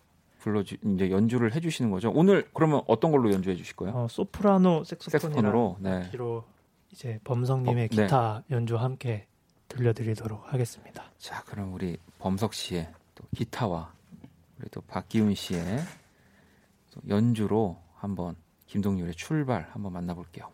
이제 연주를 해주시는 거죠. 오늘 그러면 어떤 걸로 연주해 주실 거예요? 소프라노 색소폰으로 네. 이제 범석님의 기타 네. 연주와 함께 들려드리도록 하겠습니다. 자, 그럼 우리 범석 씨의 또 기타와 우리 또 박기훈 씨의 또 연주로. 한번 김동률의 출발 한번 만나볼게요.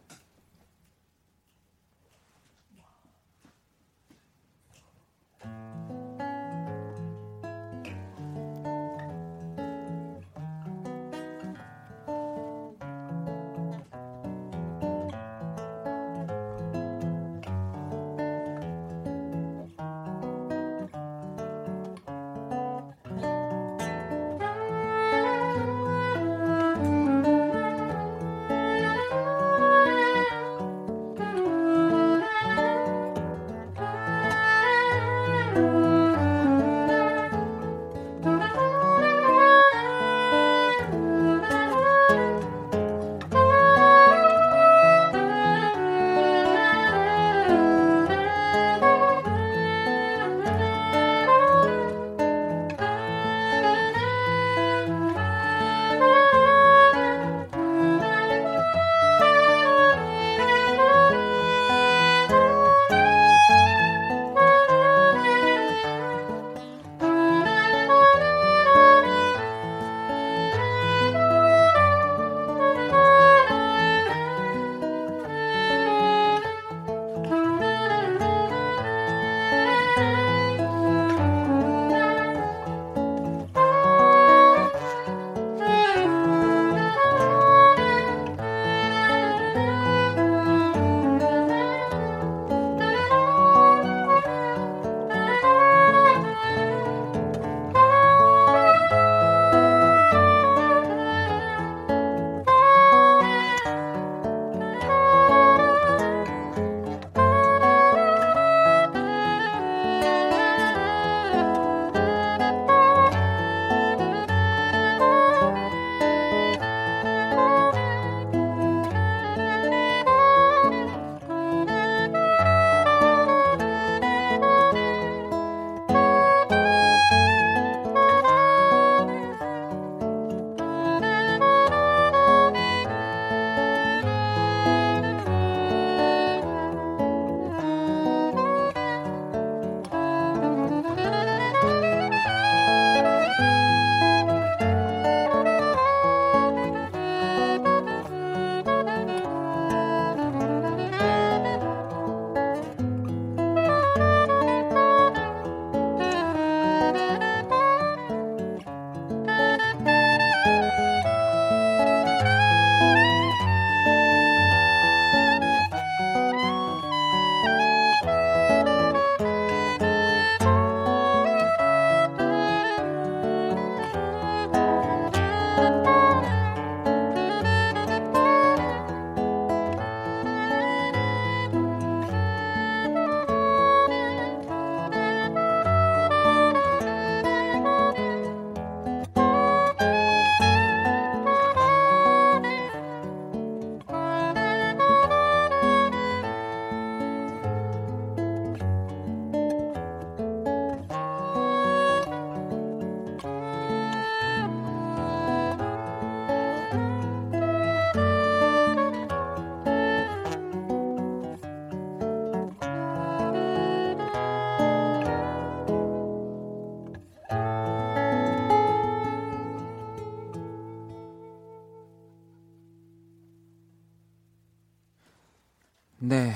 네,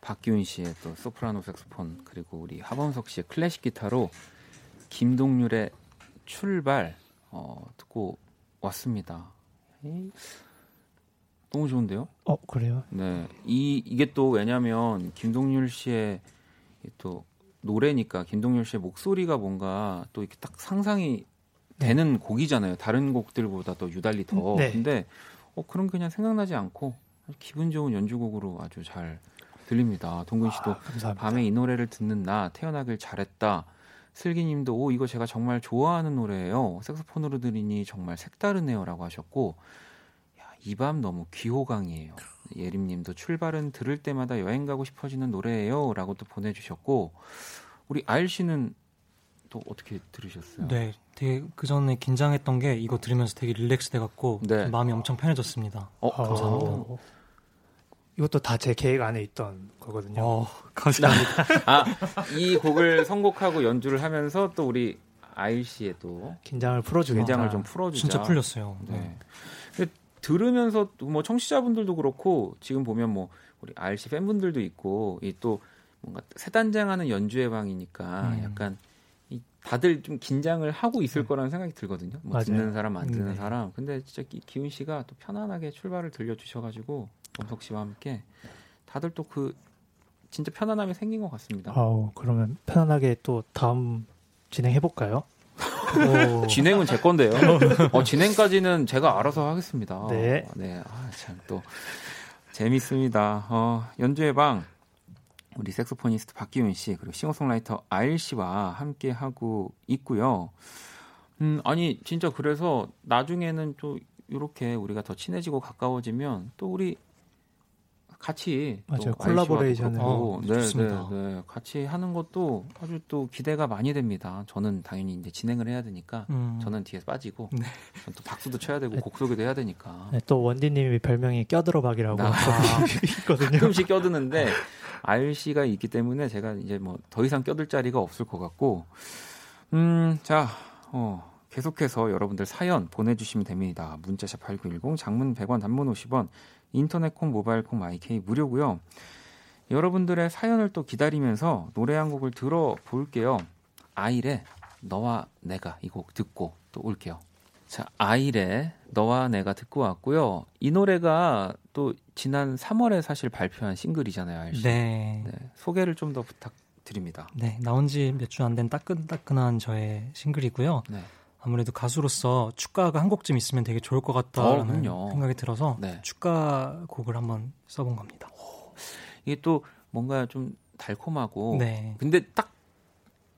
박기훈 씨의 또 소프라노 색소폰 그리고 우리 하범석 씨의 클래식 기타로 김동률의 출발 듣고 왔습니다. 너무 좋은데요? 그래요? 네, 이게 또 왜냐하면 김동률 씨의 또 노래니까 김동률 씨의 목소리가 뭔가 또 이렇게 딱 상상이 되는 곡이잖아요. 다른 곡들보다 또 유달리 더. 네. 근데 그런 그냥 생각나지 않고 기분 좋은 연주곡으로 아주 잘 들립니다. 동근 씨도 감사합니다. 밤에 이 노래를 듣는 나 태어나길 잘했다. 슬기님도 이거 제가 정말 좋아하는 노래예요. 색소폰으로 들으니 정말 색다르네요라고 하셨고, 이 밤 너무 귀호강이에요. 예림님도 출발은 들을 때마다 여행 가고 싶어지는 노래예요라고 또 보내주셨고, 우리 아일 씨는 또 어떻게 들으셨어요? 네, 되게 그 전에 긴장했던 게 이거 들으면서 되게 릴렉스 돼갖고 네. 마음이 엄청 편해졌습니다. 감사합니다. 이것도 다 제 계획 안에 있던 거거든요. 감사합니다. 이 곡을 선곡하고 연주를 하면서 또 우리 아일 씨의 또 긴장을 좀 풀어주자. 진짜 풀렸어요. 네. 들으면서 뭐 청취자분들도 그렇고 지금 보면 뭐 우리 아일 씨 팬분들도 있고 이 또 뭔가 새단장하는 연주의 방이니까 약간 다들 좀 긴장을 하고 있을 거라는 생각이 들거든요. 뭐 듣는 사람 안 듣는 사람. 근데 진짜 기훈 씨가 또 편안하게 출발을 들려주셔가지고 범석 씨와 함께 다들 또 그 진짜 편안함이 생긴 것 같습니다. 그러면 편안하게 또 다음 진행해 볼까요? 진행은 제 건데요. 진행까지는 제가 알아서 하겠습니다. 네. 네. 참 또 재밌습니다. 연주의 방 우리 색소포니스트 박기훈 씨 그리고 싱어송라이터 아일 씨와 함께 하고 있고요. 아니 진짜 그래서 나중에는 또 이렇게 우리가 더 친해지고 가까워지면 또 우리 같이 맞아요. 콜라보레이션을 좋습니다. 네, 같이 하는 것도 아주 또 기대가 많이 됩니다. 저는 당연히 이제 진행을 해야 되니까 저는 뒤에서 빠지고 또 박수도 쳐야 되고 곡 소개도 해야 되니까. 네, 또 원디님이 별명이 껴들어 박이라고 있거든요. 가끔씩 껴드는데 아일 씨가 있기 때문에 제가 이제 뭐 더 이상 껴들 자리가 없을 것 같고, 자, 계속해서 여러분들 사연 보내주시면 됩니다. 문자샵 8910, 장문 100원, 단문 50원, 인터넷 콩, 모바일 콩, 마이케이 무료고요. 여러분들의 사연을 또 기다리면서 노래 한 곡을 들어볼게요. 아이레 너와 내가 이 곡 듣고 또 올게요. 자, 아이레 너와 내가 듣고 왔고요. 이 노래가 또 지난 3월에 사실 발표한 싱글이잖아요. 아이씨. 네. 소개를 좀 더 부탁드립니다. 네, 나온 지 몇 주 안 된 따끈따끈한 저의 싱글이고요. 네. 아무래도 가수로서 축가가 한 곡쯤 있으면 되게 좋을 것 같다라는 생각이 들어서 축가 곡을 한번 써본 겁니다. 이게 또 뭔가 좀 달콤하고 근데 딱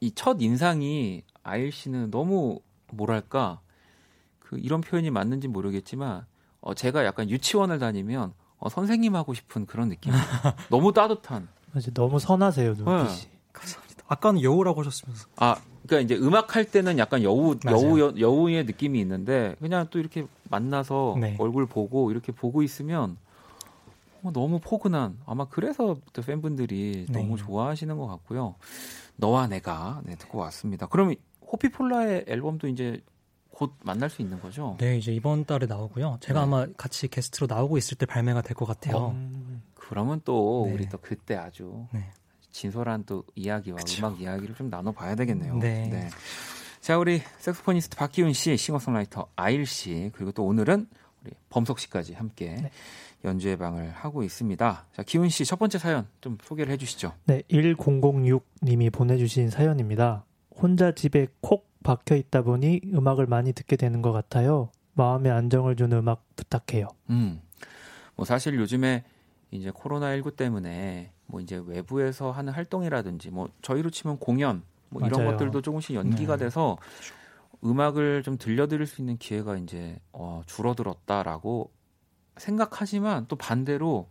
이 첫 인상이 아일 씨는 너무 뭐랄까 그 이런 표현이 맞는지 모르겠지만 제가 약간 유치원을 다니면 선생님 하고 싶은 그런 느낌. 너무 따뜻한. 너무 선하세요 눈빛이. 감사합니다. 아까는 여우라고 하셨으면서. 그러니까 이제 음악 할 때는 약간 여우의 느낌이 있는데 그냥 또 이렇게 만나서 얼굴 보고 이렇게 보고 있으면 너무 포근한 아마 그래서 또 팬분들이 너무 좋아하시는 것 같고요. 너와 내가 듣고 왔습니다. 그럼 호피폴라의 앨범도 이제 곧 만날 수 있는 거죠? 네, 이제 이번 달에 나오고요. 제가 아마 같이 게스트로 나오고 있을 때 발매가 될 것 같아요. 그러면 또 우리 또 그때 아주. 진솔한 또 이야기와 그쵸. 음악 이야기를 좀 나눠봐야 되겠네요. 네. 자, 우리 색소포니스트 박기훈 씨, 싱어송라이터 아일 씨, 그리고 또 오늘은 우리 범석 씨까지 함께 연주의 방을 하고 있습니다. 자, 기훈 씨 첫 번째 사연 좀 소개를 해주시죠. 네, 1006님이 보내주신 사연입니다. 혼자 집에 콕 박혀 있다 보니 음악을 많이 듣게 되는 것 같아요. 마음의 안정을 주는 음악 부탁해요. 뭐 사실 요즘에 이제 코로나19 때문에 뭐 이제 외부에서 하는 활동이라든지 뭐 저희로 치면 공연 뭐 이런 것들도 조금씩 연기가 돼서 음악을 좀 들려드릴 수 있는 기회가 이제 줄어들었다라고 생각하지만 또 반대로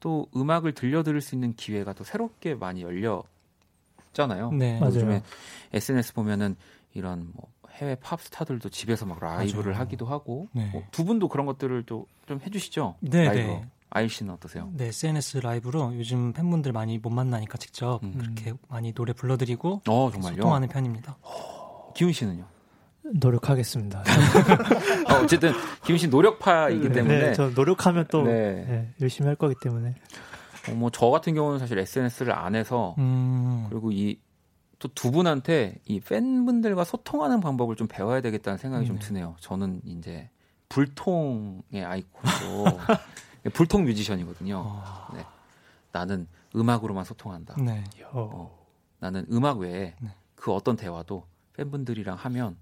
또 음악을 들려드릴 수 있는 기회가 또 새롭게 많이 열렸잖아요. 요즘에 SNS 보면은 이런 뭐 해외 팝스타들도 집에서 막 라이브를 하기도 하고 뭐 두 분도 그런 것들을 또 좀 해주시죠. 라이브. 아일 씨는 어떠세요? 네, SNS 라이브로 요즘 팬분들 많이 못 만나니까 직접 그렇게 많이 노래 불러드리고 정말요? 소통하는 편입니다. 기훈 씨는요? 노력하겠습니다. 어쨌든 김 씨 노력파이기 때문에 네, 저 노력하면 또 네. 네, 열심히 할 거기 때문에. 뭐 저 같은 경우는 사실 SNS를 안 해서 그리고 이 또 두 분한테 이 팬분들과 소통하는 방법을 좀 배워야 되겠다는 생각이 좀 드네요. 저는 이제 불통의 아이콘으로 불통 뮤지션이거든요. 어. 네. 나는 음악으로만 소통한다. 네. 나는 음악 외에 네. 그 어떤 대화도 팬분들이랑 하면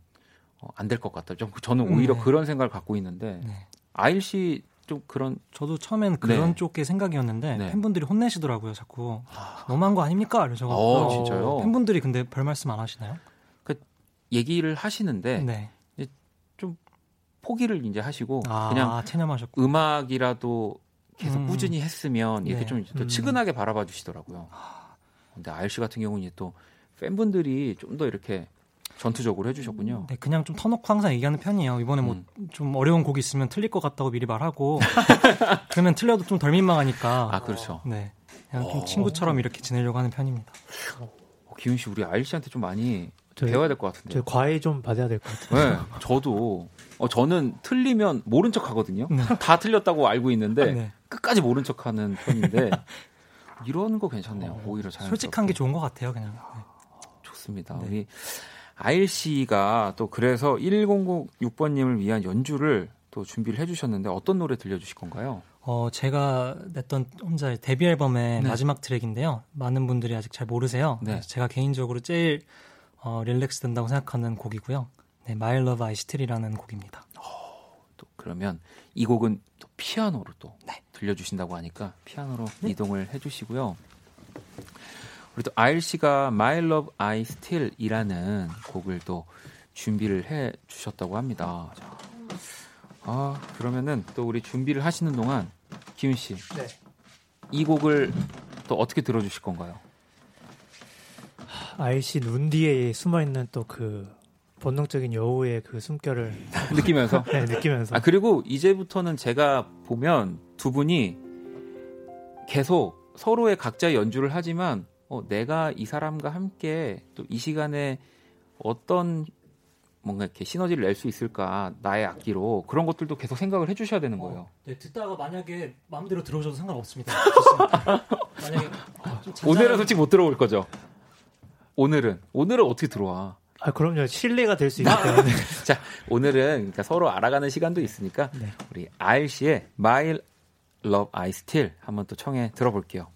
안 될 것 같다. 좀 저는 오히려 네. 그런 생각을 갖고 있는데 네. 아일 씨 좀 그런 저도 처음엔 그런 네. 쪽의 생각이었는데 네. 팬분들이 혼내시더라고요. 자꾸 너무한 거 아닙니까? 이러셔서 진짜요? 팬분들이 근데 별 말씀 안 하시나요? 그 얘기를 하시는데 네. 좀 포기를 이제 하시고 그냥 체념하셨고 음악이라도 계속 꾸준히 했으면 이렇게 네. 좀 더 측은하게 바라봐 주시더라고요. 근데 아일 씨 같은 경우는 이제 또 팬분들이 좀 더 이렇게 전투적으로 해주셨군요. 네, 그냥 좀 터놓고 항상 얘기하는 편이에요. 이번에 뭐 좀 어려운 곡이 있으면 틀릴 것 같다고 미리 말하고 그러면 틀려도 좀 덜 민망하니까. 아 그렇죠. 네, 그냥 좀 친구처럼 이렇게 지내려고 하는 편입니다. 기훈 씨, 우리 아일 씨한테 좀 많이 배워야 될 것 같은데요. 과외 좀 받아야 될 것 같아요. 네, 저도 저는 틀리면 모른 척 하거든요. 네. 다 틀렸다고 알고 있는데 네. 끝까지 모른 척하는 편인데 이런 거 괜찮네요. 오히려 자연스럽게. 솔직한 게 좋은 것 같아요, 그냥. 네. 좋습니다. 네. 우리 아일 씨가 또 그래서 1006번님을 위한 연주를 또 준비를 해주셨는데 어떤 노래 들려주실 건가요? 제가 냈던 혼자의 데뷔 앨범의 네. 마지막 트랙인데요. 많은 분들이 아직 잘 모르세요. 네. 제가 개인적으로 제일 릴렉스 된다고 생각하는 곡이고요. 네, My Love I Still이라는 곡입니다. 또 그러면 이 곡은 또 피아노로 또 네. 들려주신다고 하니까 피아노로 네. 이동을 해주시고요. 우리 또 아일 씨가 My Love I Still이라는 곡을 또 준비를 해 주셨다고 합니다. 아 그러면은 또 우리 준비를 하시는 동안 기훈 씨, 네. 이 곡을 또 어떻게 들어주실 건가요? 아일 씨 눈 뒤에 숨어 있는 또 그 본능적인 여우의 그 숨결을 느끼면서, 네 느끼면서. 아 그리고 이제부터는 제가 보면 두 분이 계속 서로의 각자 연주를 하지만. 내가 이 사람과 함께 또 이 시간에 어떤 뭔가 이렇게 시너지를 낼 수 있을까 나의 악기로 그런 것들도 계속 생각을 해주셔야 되는 거예요. 네, 듣다가 만약에 마음대로 들어오셔도 상관없습니다. 만약에 오늘은 솔직히 못 들어올 거죠. 오늘은 어떻게 들어와? 아 그럼요, 신뢰가 될 수 있으니까. 자, 오늘은 그러니까 서로 알아가는 시간도 있으니까 네. 우리 아일 씨의 My Love I Still 한번 또 청해 들어볼게요.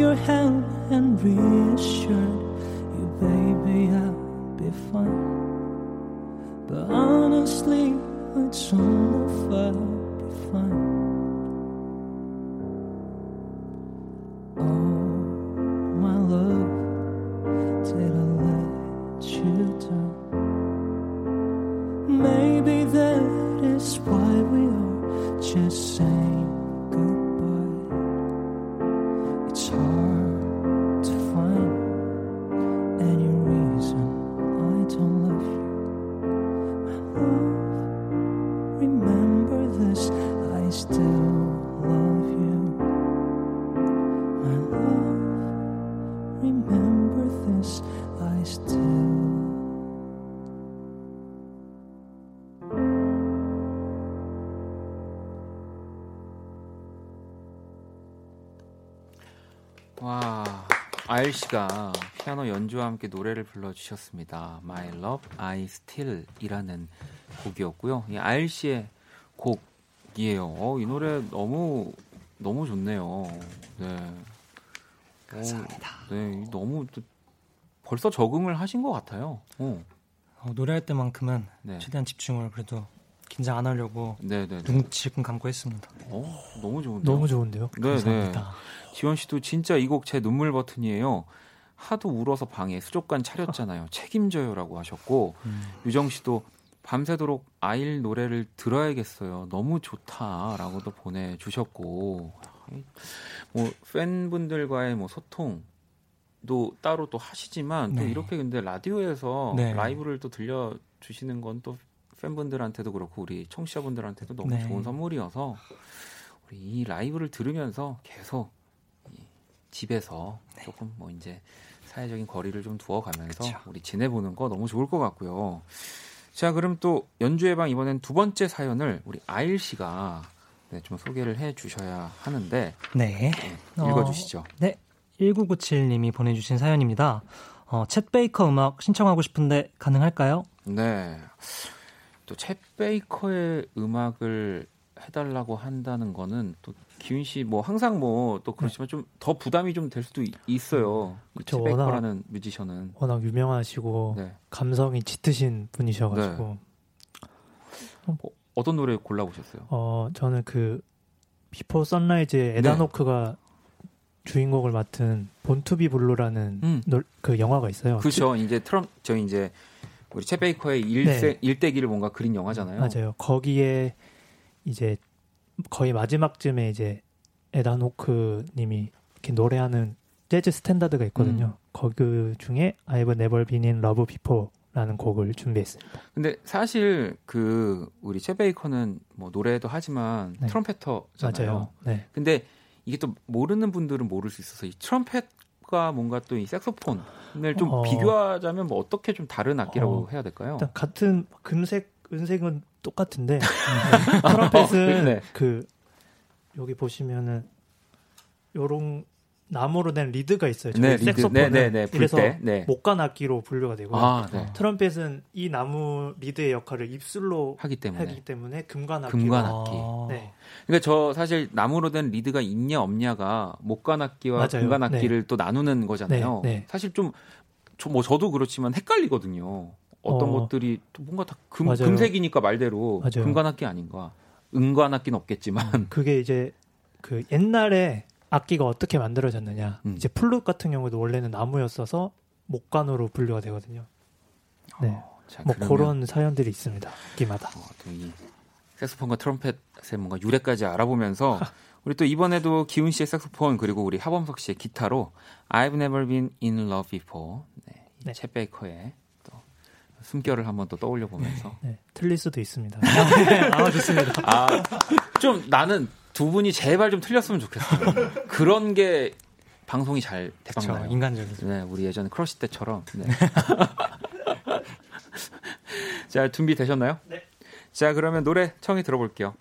your hand and reassure you, baby, I'll be fine. But honestly, I don't know if I'll be fine. Oh, my love, did I let you down? Maybe that is why we are just saying goodbye. 아일 씨가 피아노 연주와 함께 노래를 불러주셨습니다. My Love, I Still이라는 곡이었고요. 이 아일 씨의 곡이에요. 이 노래 너무 좋네요. 네. 감사합니다. 네, 너무 벌써 적응을 하신 것 같아요. 노래할 때만큼은 네. 최대한 집중을 그래도 긴장 안 하려고 눈 지금 감고 했습니다. 너무 좋은데요? 너무 좋은데요? 네, 감사합니다. 네. 지원 씨도 진짜 이 곡 제 눈물 버튼이에요. 하도 울어서 방에 수족관 차렸잖아요. 책임져요라고 하셨고 유정 씨도 밤새도록 아일 노래를 들어야겠어요. 너무 좋다라고도 보내주셨고 뭐 팬분들과의 뭐 소통도 따로 또 하시지만 네. 또 이렇게 근데 라디오에서 네. 라이브를 또 들려주시는 건 또 팬분들한테도 그렇고 우리 청취자분들한테도 너무 네. 좋은 선물이어서 우리 이 라이브를 들으면서 계속 집에서 네. 조금 뭐 이제 사회적인 거리를 좀 두어가면서 그쵸. 우리 지내보는 거 너무 좋을 것 같고요. 자, 그럼 또 연주의 방 이번엔 두 번째 사연을 우리 아일 씨가 네, 좀 소개를 해주셔야 하는데 네, 읽어주시죠. 네, 1997님이 보내주신 사연입니다. 챗 베이커 음악 신청하고 싶은데 가능할까요? 네. 또 챗 베이커의 음악을 해달라고 한다는 거는 또 기훈 씨 뭐 항상 뭐 또 그렇지만 좀 더 부담이 좀 될 수도 있어요. 챗 베이커라는 뮤지션은 워낙 유명하시고 네. 감성이 짙으신 분이셔가지고 네. 어떤 노래 골라보셨어요? 저는 그 비포 선라이즈의 에다노크가 네. 주인공을 맡은 본투비 블루라는 그 영화가 있어요. 그렇죠. 이제 이제 우리 챗 베이커의 네. 일대기를 뭔가 그린 영화잖아요. 맞아요. 거기에 이제 거의 마지막쯤에 이제 에단 호크님이 이렇게 노래하는 재즈 스탠다드가 있거든요. 거기 중에 I've Never Been in Love Before라는 곡을 준비했습니다. 근데 사실 그 우리 챗 베이커는 뭐 노래도 하지만 네. 트럼펫터잖아요. 맞아요. 네. 근데 이게 또 모르는 분들은 모를 수 있어서 이 트럼펫 뭔가 또 이 색소폰을 좀 비교하자면 뭐 어떻게 좀 다른 악기라고 해야 될까요? 일단 같은 금색, 은색은 똑같은데 트럼펫은 네. 그 여기 보시면은 요런 나무로 된 리드가 있어요. 네, 색소폰은 네, 그래서 네. 목관 악기로 분류가 되고 네. 트럼펫은 이 나무 리드의 역할을 입술로 하기 때문에 금관 악기. 네. 그러니까 저 사실 나무로 된 리드가 있냐 없냐가 목관 악기와 맞아요. 금관 악기를 네. 또 나누는 거잖아요. 네, 네. 사실 뭐 저도 그렇지만 헷갈리거든요. 어떤 것들이 또 뭔가 다 금색이니까 말대로 맞아요. 금관 악기 아닌가? 은관 악기는 없겠지만 그게 이제 그 옛날에 악기가 어떻게 만들어졌느냐. 이제 플룻 같은 경우도 원래는 나무였어서 목관으로 분류가 되거든요. 네, 자, 뭐 그런 사연들이 있습니다. 악기마다. 또 이 색소폰과 트럼펫의 뭔가 유래까지 알아보면서 우리 또 이번에도 기훈 씨의 색소폰 그리고 우리 하범석 씨의 기타로 I've Never Been in Love Before 네, 네. 챗 베이커의 또 숨결을 한번 또 떠올려 보면서 네, 틀릴 수도 있습니다. 좋습니다. 좀 나는 두 분이 제발 좀 틀렸으면 좋겠어요. 그런 게 방송이 잘 대박나요. 그렇죠, 인간적이죠. 네, 우리 예전에 크러쉬 때처럼. 네. 자, 준비되셨나요? 네. 자, 그러면 노래 청해 들어볼게요.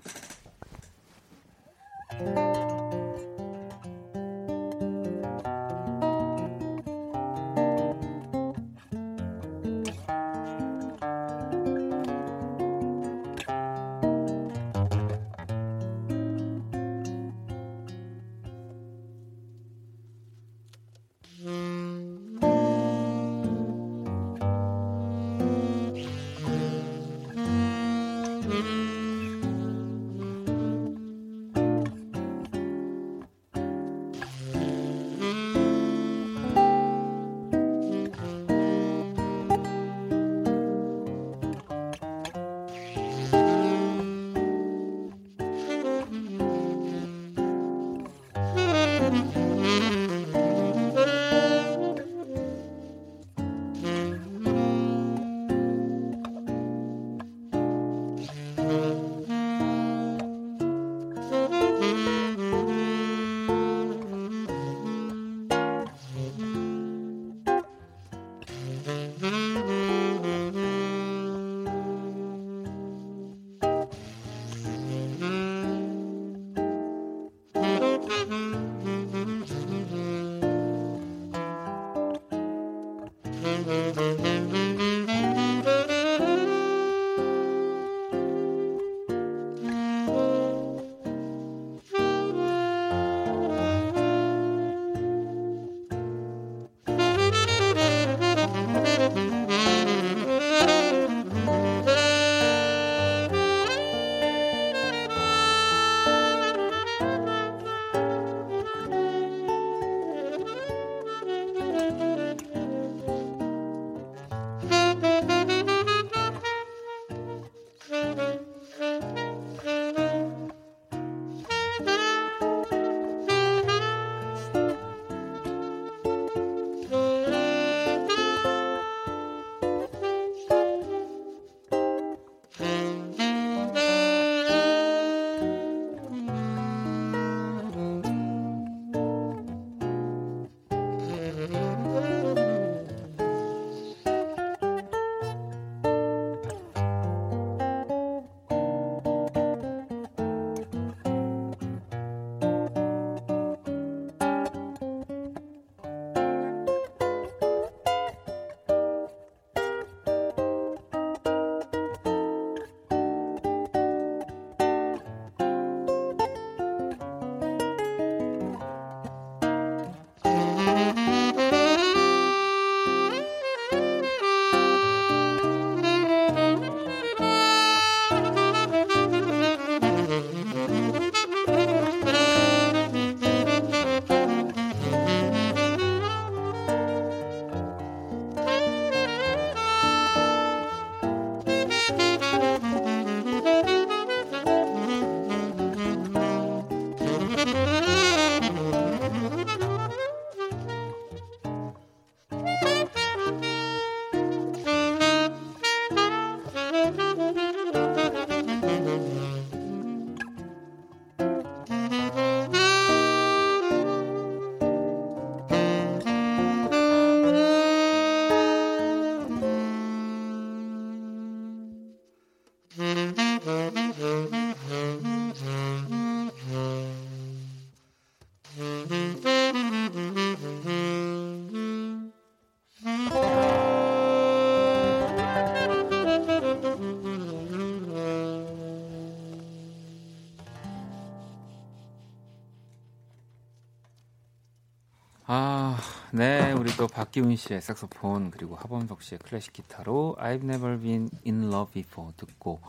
아, 네, 우리 또 박기훈 씨의 색소폰 그리고 하범석 씨의 클래식 기타로 I've Never Been in Love Before 듣고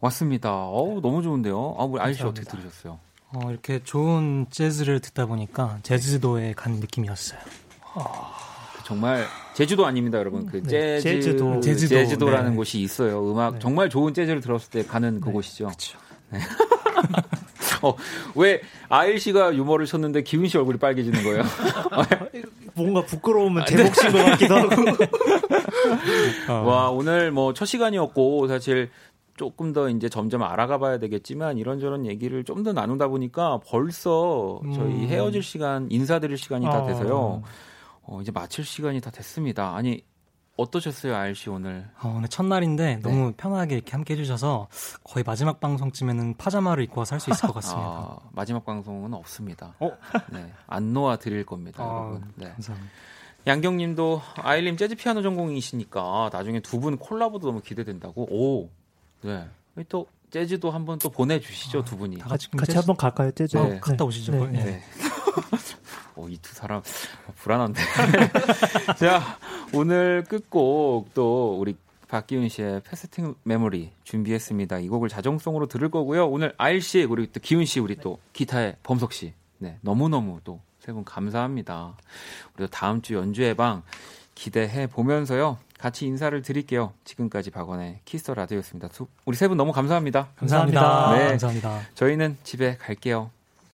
왔습니다. 어우, 너무 좋은데요. 아, 우리 아일 씨 어떻게 들으셨어요? 이렇게 좋은 재즈를 듣다 보니까 제주도에 간 느낌이었어요. 정말 제주도 아닙니다, 여러분. 그 네, 제주도라는 네. 곳이 있어요. 음악 네. 정말 좋은 재즈를 들었을 때 가는 그곳이죠. 그렇죠. 네. 왜 아일 씨가 유머를 쳤는데 기훈 씨 얼굴이 빨개지는 거예요? 뭔가 부끄러우면 제 몫인 것 같기도 하고. 와, 오늘 뭐 첫 시간이었고 사실 조금 더 이제 점점 알아가 봐야 되겠지만 이런저런 얘기를 좀 더 나누다 보니까 벌써 저희 헤어질 시간, 인사드릴 시간이 다 돼서요. 이제 마칠 시간이 다 됐습니다. 아니, 어떠셨어요, 아일 씨 오늘? 오늘 첫날인데 너무 편하게 이렇게 함께 해주셔서 거의 마지막 방송쯤에는 파자마를 입고 와서 할 수 있을 것 같습니다. 마지막 방송은 없습니다. 네, 안 놓아드릴 겁니다, 여러분. 네. 감사합니다. 양경님도 아일님 재즈 피아노 전공이시니까 나중에 두 분 콜라보도 너무 기대된다고. 오, 네. 또 재즈도 한번 또 보내주시죠, 두 분이. 다 같이 재즈... 한번 갈까요, 재즈? 네. 갔다 오시죠. 네. 네. 네. 이 두 사람 불안한데. 자, 오늘 끝곡 또 우리 박기훈 씨의 패스팅 메모리 준비했습니다. 이 곡을 자정송으로 들을 거고요. 오늘 아일 씨 그리고 또 기훈 씨 우리 또 기타의 범석 씨. 네, 너무너무 또 세 분 감사합니다. 우리도 다음 주 연주회 방 기대해 보면서요. 같이 인사를 드릴게요. 지금까지 박원의 키스터 라디오였습니다. 우리 세 분 너무 감사합니다. 감사합니다. 네, 감사합니다. 저희는 집에 갈게요.